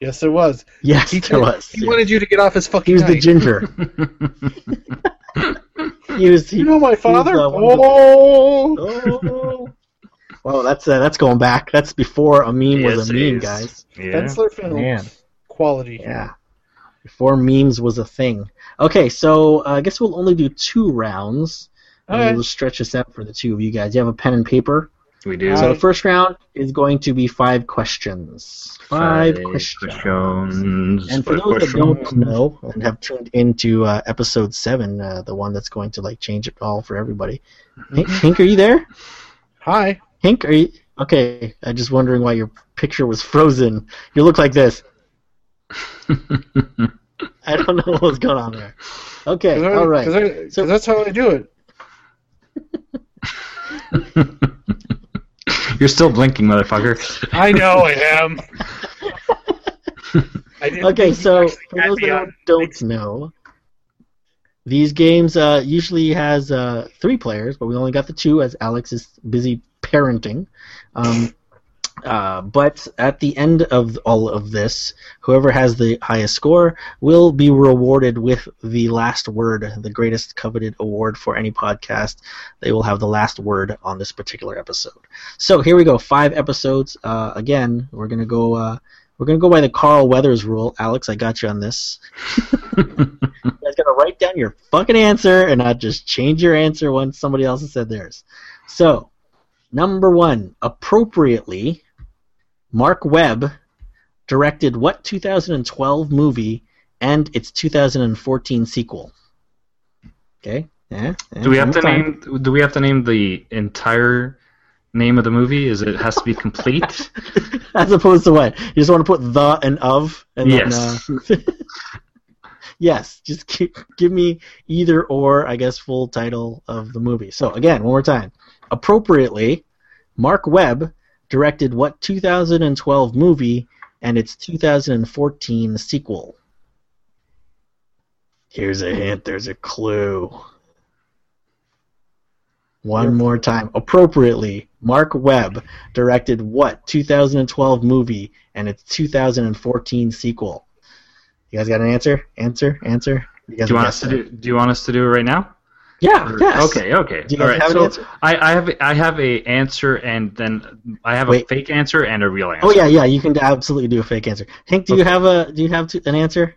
Yes, there was. Yes, there was. He wanted you to get off his fucking. He was the ginger. He was. He, you know my father. Oh. Well, that's going back. That's before a meme was a meme, guys. Penciler film quality. Yeah. Before memes was a thing. Okay, so I guess we'll only do 2 rounds. Right. We'll stretch this out for the 2 of you guys. You have a pen and paper? We do. So the first round is going to be 5 questions. 5 questions. And for those that don't know and have tuned into episode 7, the one that's going to change it all for everybody. Hink, are you there? Hi. Hink, are you? Okay, I'm just wondering why your picture was frozen. You look like this. I don't know what's going on there. Okay, all right. So that's how I do it. You're still blinking, motherfucker. I know I am. Okay, so for those that don't know, these games usually has 3 players, but we only got the 2 as Alex is busy parenting. But at the end of all of this, whoever has the highest score will be rewarded with the last word, the greatest coveted award for any podcast. They will have the last word on this particular episode. So here we go, 5 episodes. Again, we're gonna go. We're gonna go by the Carl Weathers rule. Alex, I got you on this. You guys gotta write down your fucking answer and not just change your answer once somebody else has said theirs. So, number 1, appropriately. Mark Webb directed what 2012 movie and its 2014 sequel? Okay. Do we have to name the entire name of the movie? Is it has to be complete? As opposed to what? You just want to put the and of? And yes. Then, yes. Just give me either or, I guess, full title of the movie. So, again, one more time. Appropriately, Mark Webb directed what 2012 movie and its 2014 sequel? Here's a hint. There's a clue. One more time. Appropriately, Mark Webb directed what 2012 movie and its 2014 sequel? You guys got an answer? Answer? Do you want us to do it right now? Yeah. Yes. Okay. Do you guys have an answer? I have a answer, and then I have a fake answer and a real answer. Oh yeah. You can absolutely do a fake answer. Hank, do you have an answer?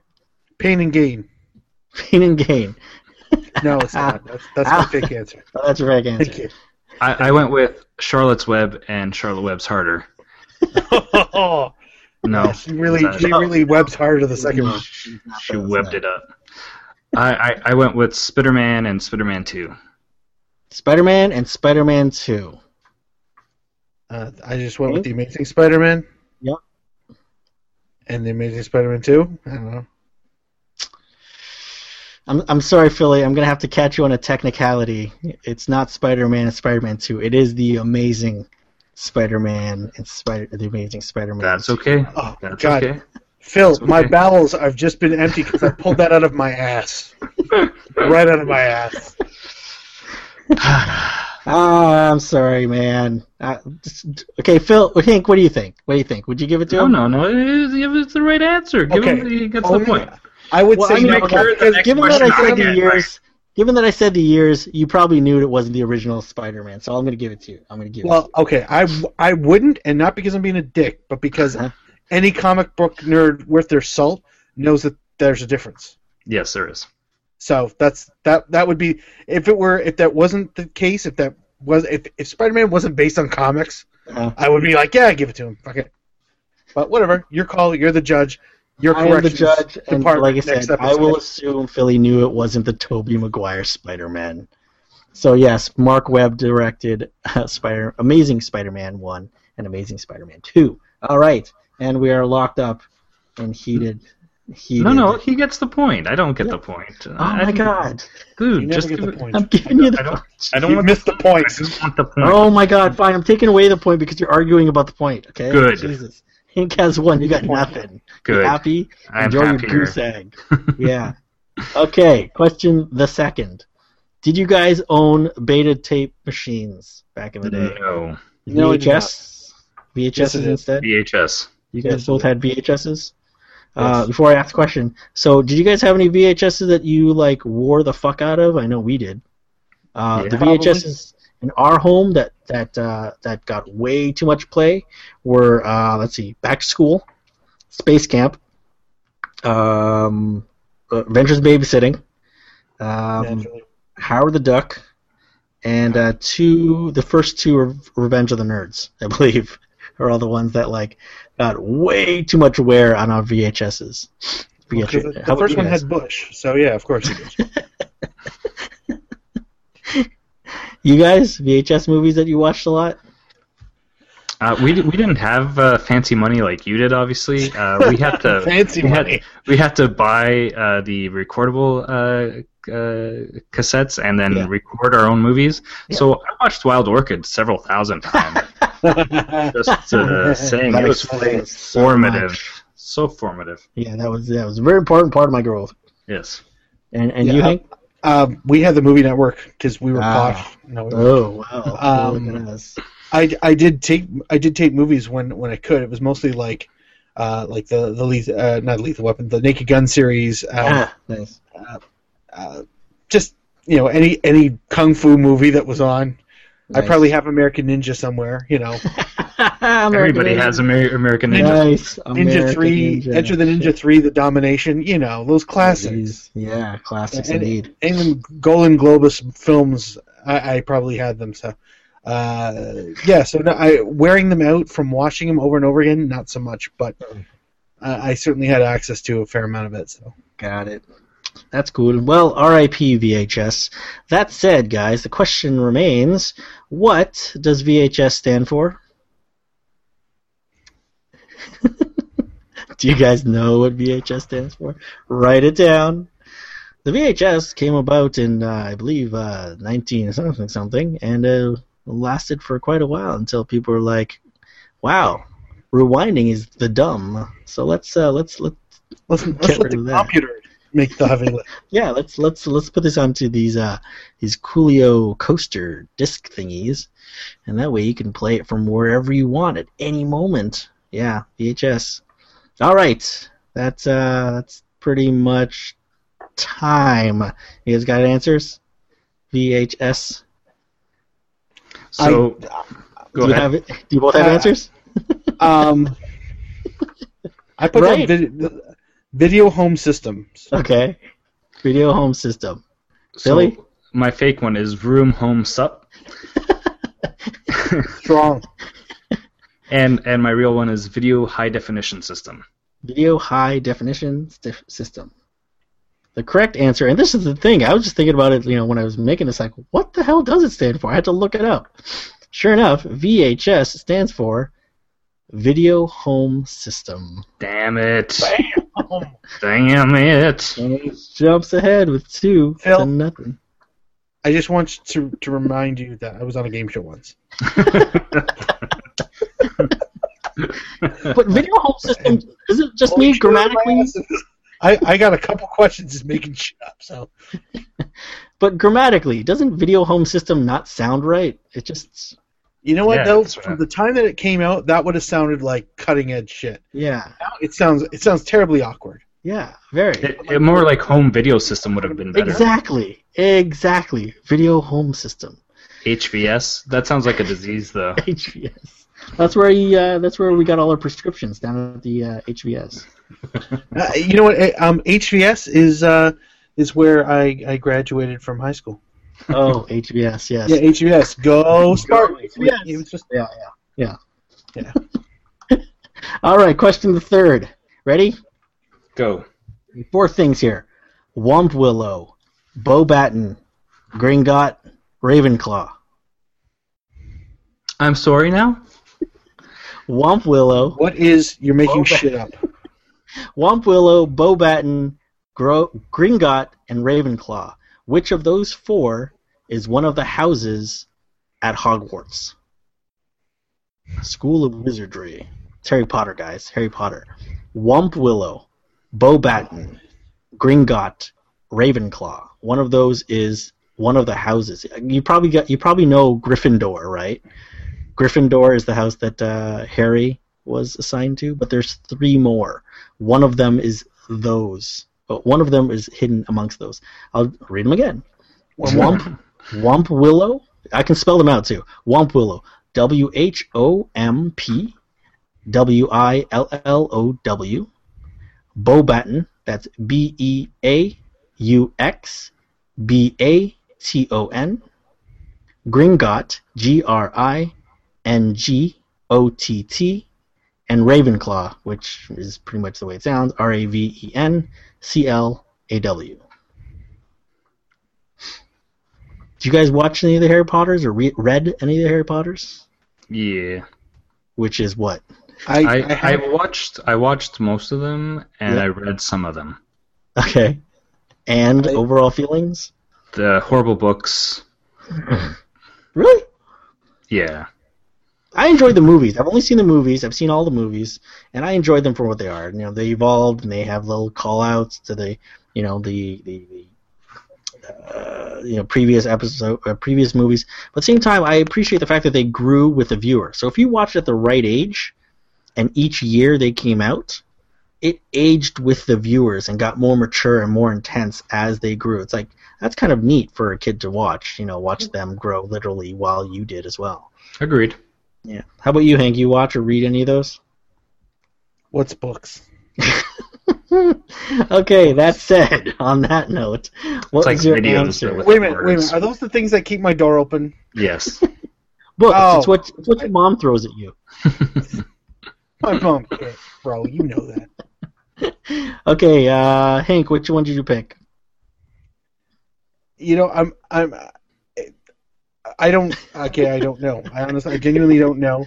Pain and gain. No, it's not. That's my fake answer. Oh, that's a fake answer. Thank you. I went with Charlotte's Web and Charlotte Web's Harder. No. She really webs harder the second one. She webbed it up. I went with Spider-Man and Spider-Man 2. Spider-Man and Spider-Man 2. I just went with The Amazing Spider-Man. Yep. And The Amazing Spider-Man 2? I don't know. I'm sorry, Philly. I'm going to have to catch you on a technicality. It's not Spider-Man and Spider-Man 2. It is The Amazing Spider-Man and The Amazing Spider-Man. That's okay. Oh, that's God. Okay. Phil, that's okay. My bowels have just been empty because I pulled that out of my ass. Right out of my ass. I'm sorry, man. Okay, Phil, Hank, what do you think? What do you think? Would you give it to him? No. Give it the right answer. Okay. He gets the point. I would say no, because given that I said the years, you probably knew it wasn't the original Spider-Man, so I'm going to give it to you. I wouldn't, and not because I'm being a dick, but because any comic book nerd worth their salt knows that there's a difference. Yes, there is. So that would be if that wasn't the case, if Spider-Man wasn't based on comics, I would be like, yeah, give it to him. Fuck it. But whatever, your call, you're the judge. I am the judge, and like I said, I will assume Philly knew it wasn't the Tobey Maguire Spider-Man. So yes, Mark Webb directed Amazing Spider-Man 1 and Amazing Spider-Man 2. All right, and we are locked up and heated. No, he gets the point. I don't get the point. Oh my God, dude, just give it. I'm giving you the point. I don't want to miss the point. I just want the point. Oh my God, fine. I'm taking away the point because you're arguing about the point. Okay. Good. Jesus. Hank has one. You got nothing. Good. Happy? Enjoy your goose egg. Yeah. Okay. Question the second. Did you guys own beta tape machines back in the day? No. VHS? VHSs instead? VHS. You guys both had VHSs? Yes. Before I ask the question, so did you guys have any VHSs that you like wore the fuck out of? I know we did. The VHSs in our home that got way too much play were, Back to School, Space Camp, Adventures in Babysitting, Howard the Duck, and the first two are Revenge of the Nerds, I believe, are all the ones that got way too much wear on our VHSs. The first one has Bush, so yeah, of course it did. You guys, VHS movies that you watched a lot? We didn't have fancy money like you did, obviously. We had to we had to buy the recordable cassettes and then record our own movies. Yeah. So I watched Wild Orchid several thousand times. Just saying, it was formative, so formative. Yeah, that was a very important part of my growth. Yes. And you, Hank? We had the movie network because we were posh. No, oh wow! I did tape movies when I could. It was mostly like the Lethal Weapon, the Naked Gun series. Nice. Just any kung fu movie that was on. Nice. I probably have American Ninja somewhere. Everybody has American Ninja. Nice. Ninja 3, Ninja. Enter the Ninja 3, The Domination, those classics. Yeah, classics indeed. And Golden Globus films, I probably had them. So, wearing them out from watching them over and over again, not so much, but I certainly had access to a fair amount of it. So, got it. That's cool. Well, R.I.P. VHS. That said, guys, the question remains: what does VHS stand for? Do you guys know what VHS stands for? Write it down. The VHS came about in, I believe, 19 something, and lasted for quite a while until people were like, "Wow, rewinding is the dumb." So let's let the computer make the heavy lift. Yeah, let's put this onto these Coolio coaster disc thingies, and that way you can play it from wherever you want at any moment. Yeah, VHS. All right, that's pretty much time. You guys got answers? VHS. So, go ahead. Do you both have answers? I put down video home systems. Okay, video home system. So Billy? My fake one is room home sup. Strong. And my real one is Video High Definition System. Video High Definition System. The correct answer, and this is the thing, I was just thinking about it, you know, when I was making this, like, what the hell does it stand for? I had to look it up. Sure enough, VHS stands for Video Home System. Damn it. Bam. Damn it. And it jumps ahead with 2 to nothing. I just want to remind you that I was on a game show once. But Video Home System, is it just me grammatically? I got a couple questions just making shit up, so. But grammatically, doesn't Video Home System not sound right? It just... You know what, though? From the time that it came out, that would have sounded like cutting-edge shit. Yeah. Now it sounds terribly awkward. Yeah, very. It more like Home Video System would have been better. Exactly. Video Home System. HVS. That sounds like a disease, though. HVS. That's where we got all our prescriptions, down at the HVS. You know what? HVS is where I graduated from high school. Oh, HVS, yes. Yeah, HVS. Go Spartans. Yes. It was just yeah. All right, question the third. Ready? Go. 4 things here: Wamp Willow, Bobaton, Gringot, Ravenclaw. I'm sorry now? Wamp Willow. What is... You're making shit up. Wamp Willow, Bobaton, Gringot, and Ravenclaw. Which of those 4 is one of the houses at Hogwarts? School of Wizardry. It's Harry Potter, guys. Harry Potter. Wamp Willow, Bobaton, Gringot, Ravenclaw. One of those is one of the houses. You probably know Gryffindor, right? Gryffindor is the house that Harry was assigned to, but there's 3 more. One of them is those, but one of them is hidden amongst those. I'll read them again. Wamp Willow. I can spell them out too. Wamp Willow. WHOMPWILLOW. Bobaton. That's BEAUXBATON. Gringot. GRINGOTT, and Ravenclaw, which is pretty much the way it sounds, RAVENCLAW. Do you guys watch any of the Harry Potters or read any of the Harry Potters? Yeah. Which is what? I watched most of them, and I read some of them. Okay. And overall feelings? The horrible books. Really? Yeah. I enjoyed the movies. I've only seen the movies. I've seen all the movies, and I enjoyed them for what they are. You know, they evolved, and they have little call-outs to the, you know, the previous episode, previous movies. But at the same time, I appreciate the fact that they grew with the viewer. So if you watched at the right age, and each year they came out, it aged with the viewers and got more mature and more intense as they grew. It's like, that's kind of neat for a kid to watch. You know, watch them grow literally while you did as well. Agreed. Yeah. How about you, Hank? You watch or read any of those? What's books? Okay, that said, on that note, what was your answer? Wait a minute. Are those the things that keep my door open? Yes. Books. Oh. It's what your mom throws at you. My mom, bro, you know that. Okay, Hank, which one did you pick? You know, I don't know. I genuinely don't know.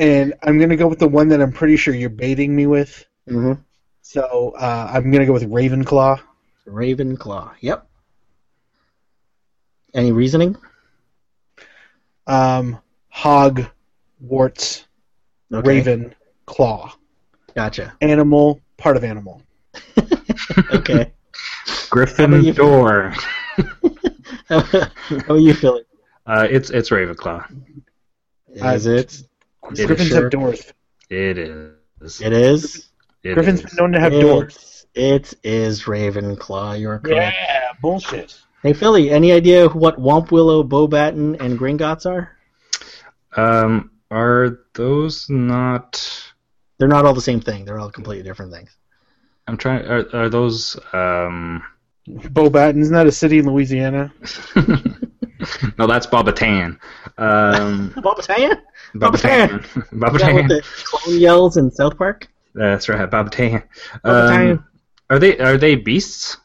And I'm going to go with the one that I'm pretty sure you're baiting me with. Mm-hmm. So I'm going to go with Ravenclaw. Ravenclaw, yep. Any reasoning? Hogwarts. Okay. Ravenclaw. Gotcha. Animal, part of animal. Okay. Gryffindor. How are you feeling? It's Ravenclaw. Is it? Griffins have doors. It is. It is? Griffins been known to have doors. It is Ravenclaw. You're correct. Yeah, bullshit. Hey, Philly, any idea what Wamp Willow, Bobaton, and Gringotts are? Are those not... They're not all the same thing. They're all completely different things. I'm trying... Are those... Bobaton, isn't that a city in Louisiana? No, that's Boba-Tan. Boba-Tan? Boba-Tan. Boba-Tan. With the clone yells in South Park? That's right, Boba-Tan. Are they beasts?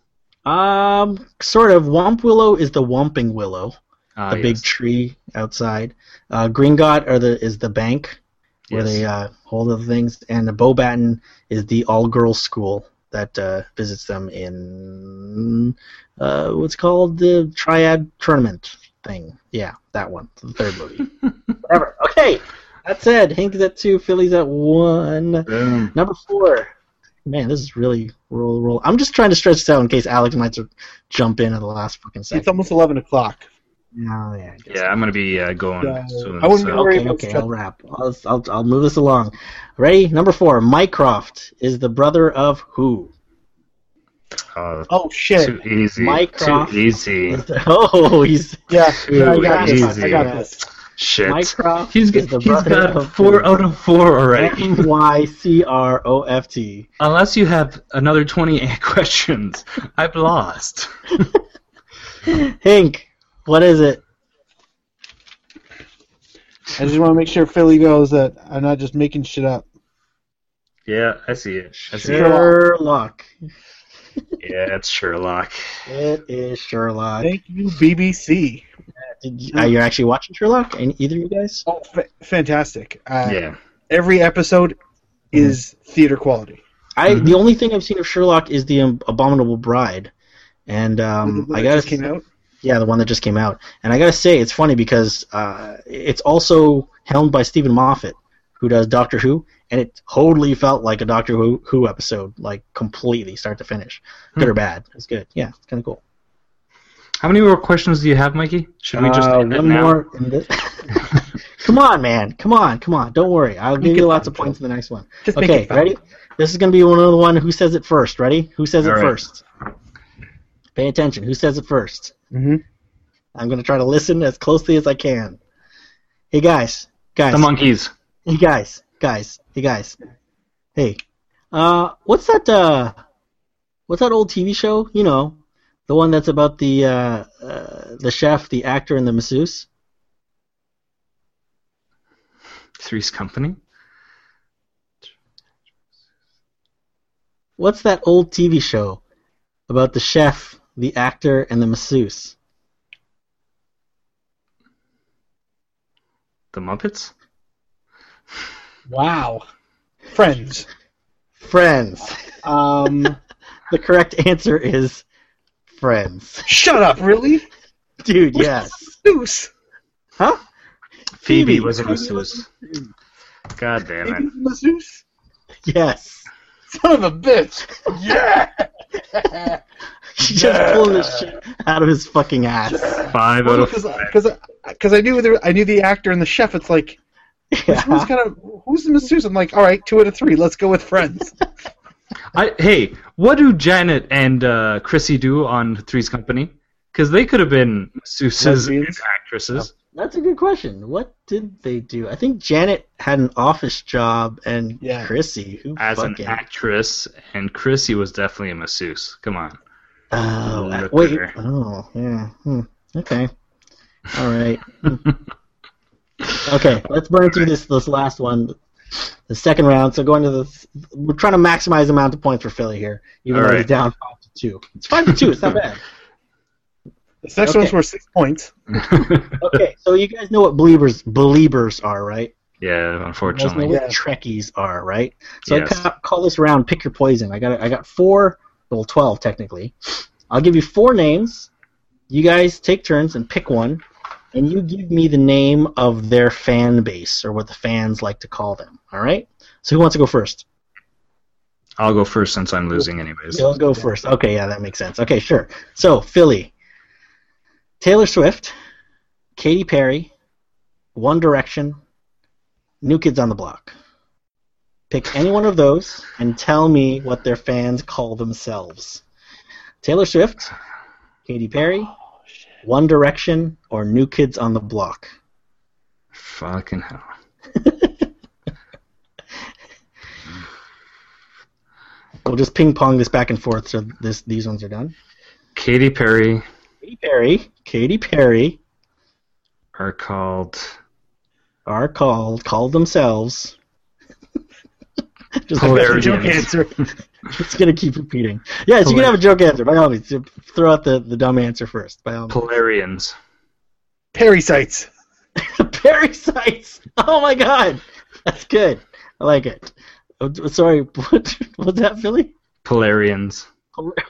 Sort of. Womp Willow is the Womping Willow, the big tree outside. Gringot is the bank where they hold the things, and the Bobaton is the all-girls school that visits them in what's called the Triad Tournament thing. Yeah, that one, the third movie. Whatever. Okay, that said, Hink's at 2, Philly's at 1. Boom. Number 4. Man, this is really roll. I'm just trying to stretch this out in case Alex might jump in at the last fucking second. It's almost 11 o'clock. Oh, yeah, I'm going to be going soon. Okay, I'll wrap. I'll move this along. Ready? Number 4. Mycroft is the brother of who? Oh, shit. Too easy. Mycroft. Too easy. He's... Yeah, I got this. Shit. Mycroft is the brother of 4 out of 4 already. Mycroft. Unless you have another 20 questions, I've lost. Hink. What is it? I just want to make sure Philly goes that I'm not just making shit up. Yeah, I see it. Sherlock. Yeah, it's Sherlock. It is Sherlock. Thank you, BBC. You're actually watching Sherlock? Either of you guys? Oh, fantastic. Yeah. Every episode is theater quality. The only thing I've seen of Sherlock is The Abominable Bride. And I guess came out? Yeah, the one that just came out. And I gotta say, it's funny because it's also helmed by Stephen Moffat, who does Doctor Who, and it totally felt like a Doctor Who episode, like completely start to finish. Good or bad. It's good. Yeah, it's kind of cool. How many more questions do you have, Mikey? Should we just end it now? More in this? Come on, man. Come on. Don't worry. I'll give you lots of points in the next one. Okay, ready? This is going to be one who says it first. Ready? Who says it first? Pay attention. Who says it first? Mm-hmm. I'm going to try to listen as closely as I can. Hey, guys. The monkeys. Hey, guys. Hey. What's that old TV show? You know, the one that's about the chef, the actor, and the masseuse? Three's Company? What's that old TV show about the chef, the actor, and the masseuse? The Muppets? Wow. Friends. The correct answer is Friends. Shut up, really? Dude, yes. Masseuse? Huh? Phoebe was a masseuse. God damn it. Phoebe was a masseuse? Yes. Son of a bitch. Yeah! She's just pulling this shit out of his fucking ass. Yeah. 5 out of 5. Because I knew the actor and the chef. It's like, who's the masseuse? I'm like, all right, 2 out of 3. Let's go with Friends. Hey, what do Janet and Chrissy do on Three's Company? Because they could have been masseuses and actresses. Oh, that's a good question. What did they do? I think Janet had an office job, and Chrissy, an actress, and Chrissy was definitely a masseuse. Come on. Oh, wait. Oh, yeah. Okay. All right. Okay, let's burn through this last one, the second round. So going to we're trying to maximize the amount of points for Philly here, even though he's down 5-2. It's 5-2. It's not bad. The next one's worth 6 points. Okay, so you guys know what believers are, right? Yeah, unfortunately. You guys know what Trekkies are, right? So I kind of call this round "Pick Your Poison." I got 4. Well, 12 technically. I'll give you 4 names. You guys take turns and pick one, and you give me the name of their fan base, or what the fans like to call them. All right? So who wants to go first? I'll go first since I'm losing anyways. You'll go first. Okay, yeah, that makes sense. Okay, sure. So, Philly, Taylor Swift, Katy Perry, One Direction, New Kids on the Block. Pick any one of those and tell me what their fans call themselves. Taylor Swift, Katy Perry, One Direction, or New Kids on the Block. Fucking hell. We'll just ping-pong this back and forth so these ones are done. Katy Perry. Are called themselves. Just like a joke answer. It's going to keep repeating. Yes, you can have a joke answer. By all means, throw out the dumb answer first. By all means. Polarians. Parasites. Parasites. Oh my God, that's good. I like it. Sorry, what was that, Philly? Polarians.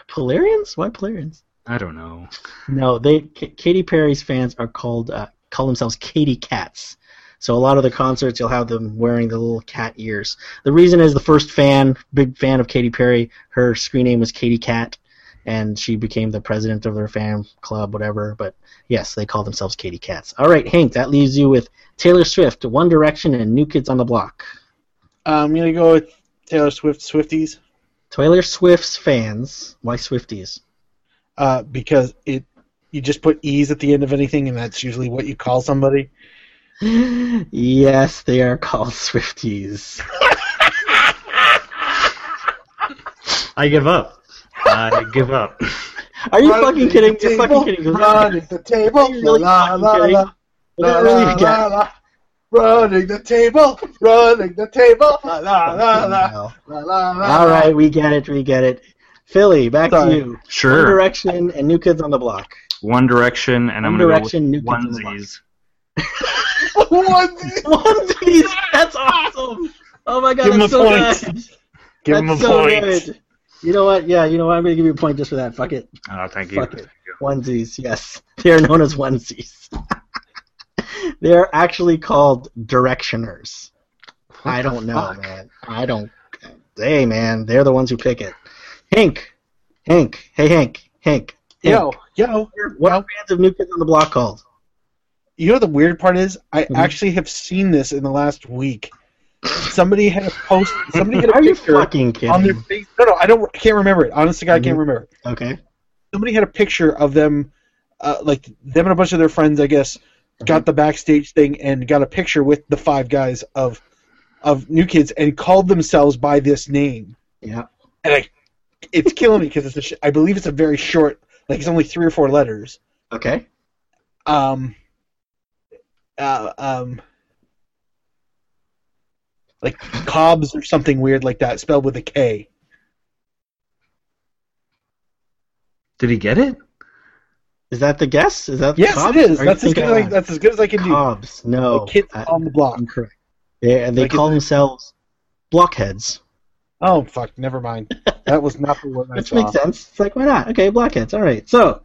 Polarians? Why Polarians? I don't know. No, Katy Perry's fans are call themselves Katy Cats. So a lot of the concerts, you'll have them wearing the little cat ears. The reason is the first big fan of Katy Perry, her screen name was Katy Cat, and she became the president of their fan club, whatever. But yes, they call themselves Katy Cats. All right, Hank, that leaves you with Taylor Swift, One Direction, and New Kids on the Block. I'm going to go with Taylor Swift Swifties. Taylor Swift's fans. Why Swifties? Because you just put E's at the end of anything, and that's usually what you call somebody. Yes, they are called Swifties. I give up. I give up. Are you fucking kidding? You're fucking kidding. Running the table. La la la. La la la. Running the table, la la la la, la la la. All right, we get it. Philly, back to you. Sure. One Direction and New Kids on the Block. One Direction, and I'm going to go with onesies. Onesies, that's awesome. Oh my God, that's so good. Give him a point. You know what? Yeah, you know what? I'm going to give you a point just for that. Fuck it. Oh, thank you. Fuck it. Onesies, yes. They are known as onesies. They're actually called directioners. I don't know, man. I don't. Hey, man, they're the ones who pick it. Hank. Hey, Hank. Yo. What are fans of New Kids on the Block called? You know what the weird part is? I actually have seen this in the last week. Somebody had a post. Somebody had a picture on their face. No, I can't remember it. Honest to God, I can't remember it. Okay. Somebody had a picture of them, like them and a bunch of their friends, I guess. Got the backstage thing and got a picture with the five guys of New Kids and called themselves by this name. Yeah, and it's killing me because it's I believe it's a very short, like it's only 3 or 4 letters. Okay. Like Cobbs or something weird like that, spelled with a K. Did he get it? Is that the guess? Is that the Cobbs? Yes, it is. That's as good as I can do. Cobbs, no. The Kids on the Block. I'm correct. Yeah, and they call themselves blockheads. Oh, fuck, never mind. That was not the one I saw. Which makes sense. It's like, why not? Okay, blockheads. All right, so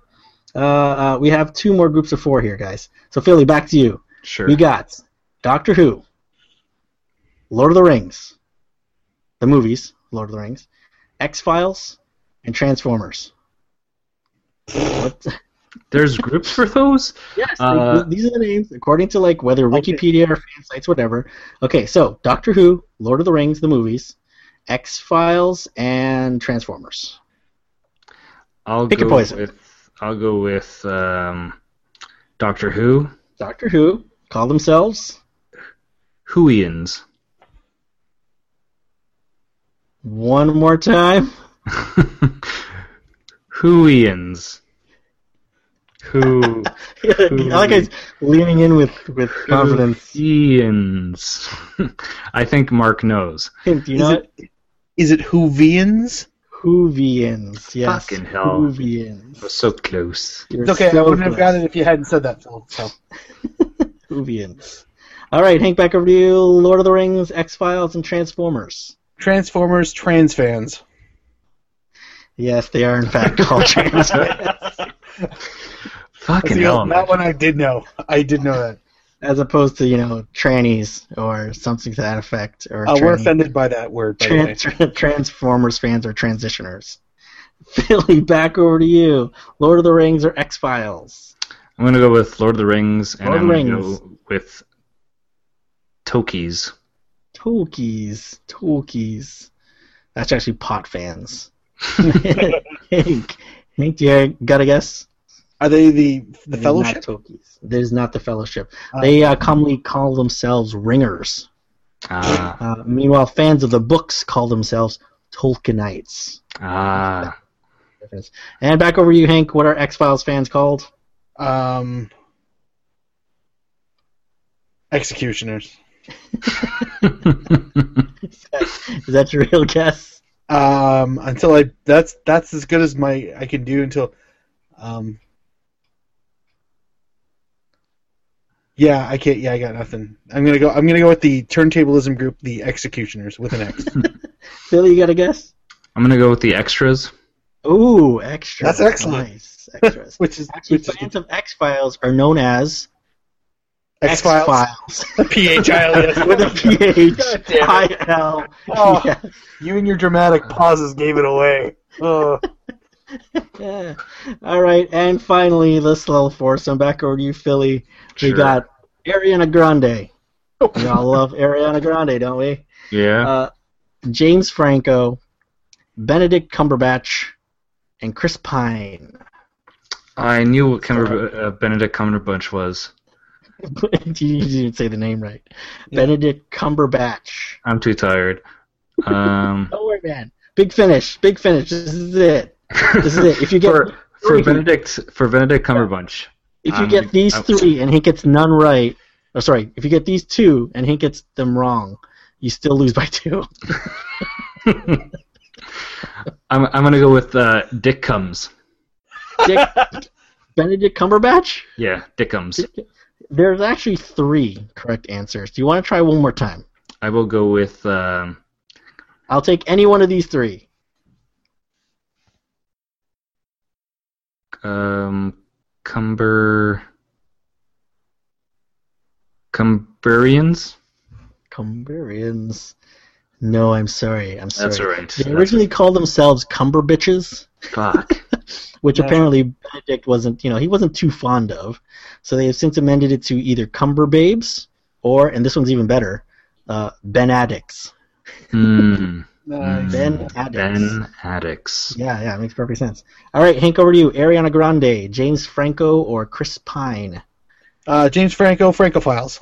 we have 2 more groups of 4 here, guys. So, Philly, back to you. Sure. We got Doctor Who, Lord of the Rings, the movies, Lord of the Rings, X-Files, and Transformers. What? There's groups for those? Yes, these are the names, according to like whether Wikipedia or fan sites, whatever. Okay, so Doctor Who, Lord of the Rings, the movies, X-Files, and Transformers. I'll go with Doctor Who. Doctor Who. Call themselves? Whoians. One more time. Whoians. Who? I like it's leaning in with confidence. I think Mark knows. Do you know is it Whovians? Whovians, yes. Fucking hell. Whovians. I was so close. It's okay, I wouldn't have gotten it if you hadn't said that, Phil. So. Whovians. All right, Hank, back over to you. Lord of the Rings, X-Files, and Transformers. Transformers, trans fans. Yes, they are, in fact, called trans fans. Fucking hell, that one I did know that. As opposed to, trannies or something to that effect. Or we're offended by that word. By Transformers fans are transitioners. Philly, back over to you. Lord of the Rings or X-Files? I'm going to go with Lord of the Rings, and I'm going to go with Tokies. Tokies. That's actually pot fans. Hank, do you got a guess? Are they the Fellowship? There's not the Fellowship. They commonly call themselves Ringers. Meanwhile, fans of the books call themselves Tolkienites. And back over to you, Hank. What are X-Files fans called? Executioners. Is that your real guess? That's as good as I can do until. Yeah, I can't. Yeah, I got nothing. I'm gonna go with the turntablism group, the Executioners, with an X. Philly, you got a guess? I'm gonna go with the Extras. Ooh, Extras. That's excellent. Nice. Extras. Fans of X-Files are known as X-Files. P-H-I-L-E-S. With a P-H-I-L. Oh, yeah. You and your dramatic pauses gave it away. Oh. Yeah. All right, and finally, this little force. I'm back over to you, Philly. Sure. We got Ariana Grande. We all love Ariana Grande, don't we? Yeah. James Franco, Benedict Cumberbatch, and Chris Pine. I knew what Benedict Cumberbatch was. You didn't say the name right. Yeah. Benedict Cumberbatch. I'm too tired. Don't worry, man. Big finish. This is it. If you get for Benedict Cumberbatch. If you get these three and he gets none right, if you get these two and he gets them wrong, you still lose by two. I'm gonna go with Dickums. Benedict Cumberbatch? Yeah, Dickums. There's actually three correct answers. Do you want to try one more time? I will go with. I'll take any one of these three. Cumberians. No, I'm sorry. That's all right. They originally called themselves Cumberbitches. Fuck. Which apparently Benedict wasn't, he wasn't too fond of. So they have since amended it to either Cumberbabes or, and this one's even better, Ben Addicts. Nice. Ben Addicts. Yeah, it makes perfect sense. All right, Hank, over to you. Ariana Grande, James Franco, or Chris Pine? James Franco, Francophiles.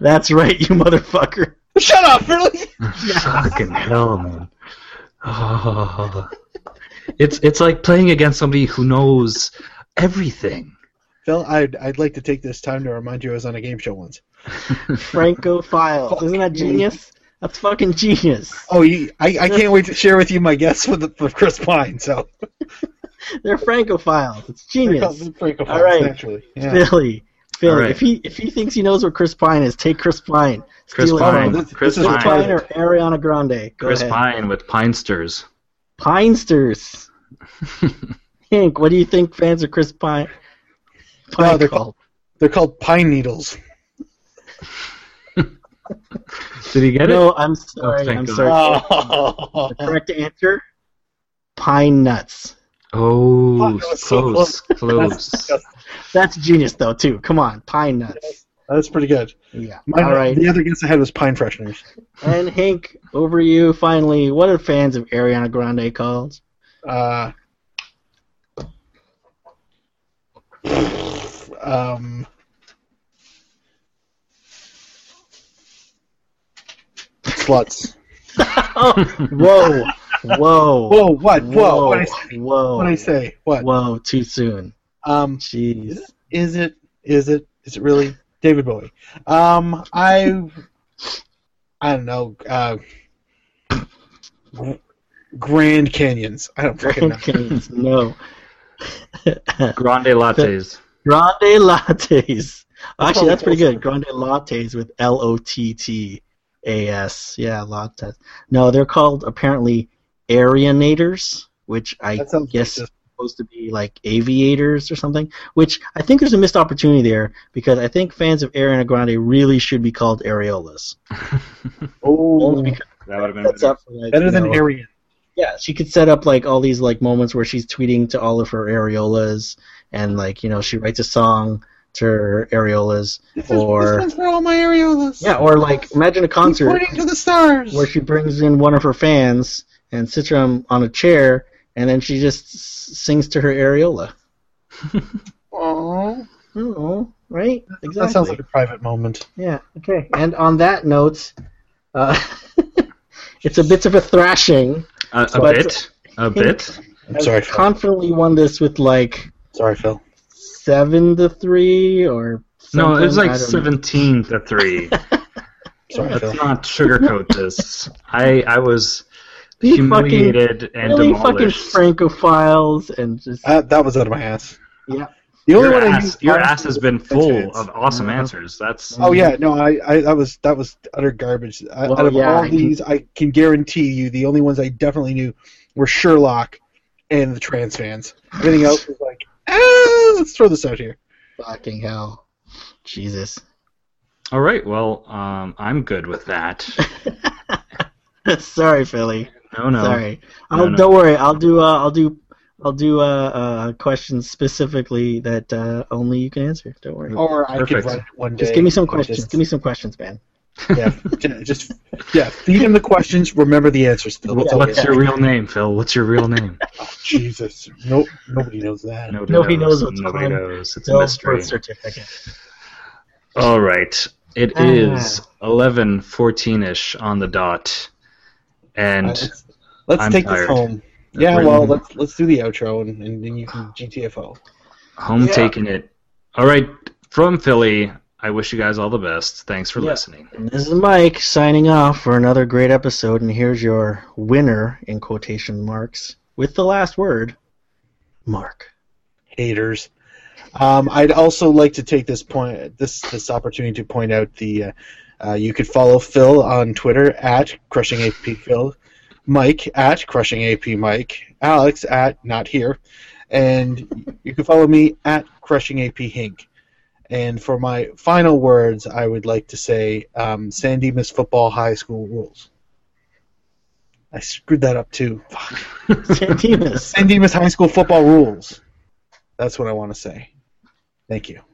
That's right, you motherfucker. Shut up, really? Fucking hell, man. Oh. It's like playing against somebody who knows everything. Phil, I'd like to take this time to remind you I was on a game show once. Francophile. Isn't that genius? That's fucking genius. Oh, I can't wait to share with you my guess for Chris Pine, so... They're Francophiles. It's genius. Francophiles, all right, naturally. Yeah. Philly. All right. If he thinks he knows what Chris Pine is, take Chris Pine. Chris Pine or Ariana Grande. Go ahead. Pine with Pinesters. Pinesters. Hank, what do you think fans of Chris Pine? They're called pine needles. Did he get it? No, I'm sorry. Oh, the correct answer: pine nuts. Oh, close. That's genius, though, too. Come on, pine nuts. That's pretty good. Yeah. All right. The other guess I had was pine fresheners. And Hank, over to you, finally. What are fans of Ariana Grande called? Sluts. Whoa. Whoa! Whoa! What? Whoa! What I say? What? Whoa! Too soon. Jeez. Is it really David Bowie? I don't know. Grand Canyons. I don't fucking know. Grand Canyons. No. Grande lattes. Grande lattes. Actually, that's pretty good. Grande lattes with LOTTAS. Yeah, lattes. No, they're called apparently. Arianators, which I guess is supposed to be like aviators or something, which I think there's a missed opportunity there because I think fans of Ariana Grande really should be called areolas. Only because that would have been better than Arian. Yeah, she could set up like all these like moments where she's tweeting to all of her areolas and like she writes a song to her areolas, this one's for all my areolas. Yeah, or like imagine a concert pointing to the stars where she brings in one of her fans and sits on a chair, and then she just sings to her areola. Aww, right? Exactly. That sounds like a private moment. Yeah, okay. And on that note, it's a bit of a thrashing. A bit? A bit? I'm sorry, Phil. Confidently won this with, like... Sorry, Phil. 7-3 or something? No, it was like 17-3. Sorry, let's not sugarcoat this. I was humiliated and demolished. Fucking Francophiles and just that was out of my ass. Yeah. The only your ass has been full of awesome answers. That's that was utter garbage. Out of all these, I can guarantee you the only ones I definitely knew were Sherlock and the trans fans. Everything else was like, let's throw this out here. Fucking hell, Jesus. All right, well, I'm good with that. Sorry, Philly. No. Sorry. Don't worry. I'll do questions specifically that only you can answer. Don't worry. Or I could run one day. Just give me some questions. Give me some questions, man. Yeah. Feed him the questions. Remember the answers, Phil. What's your real name, Phil? What's your real name? Oh, Jesus. Nope. Nobody knows that. Nobody knows. It's a mystery. Birth certificate. All right. It is 11:14-ish on the dot, and let's take this home. Yeah, well, let's do the outro, and then you can GTFO. Taking it. All right, from Philly, I wish you guys all the best. Thanks for listening. And this is Mike signing off for another great episode, and here's your winner, in quotation marks, with the last word, Mark. Haters. I'd also like to take this opportunity to point out you could follow Phil on Twitter at CrushingAPPhil. Mike at Crushing AP Mike, Alex at Not Here, and you can follow me at Crushing AP Hink. And for my final words, I would like to say Sandy Miss Football High School rules. I screwed that up too. Fuck. Sandy Miss High School Football rules. That's what I want to say. Thank you.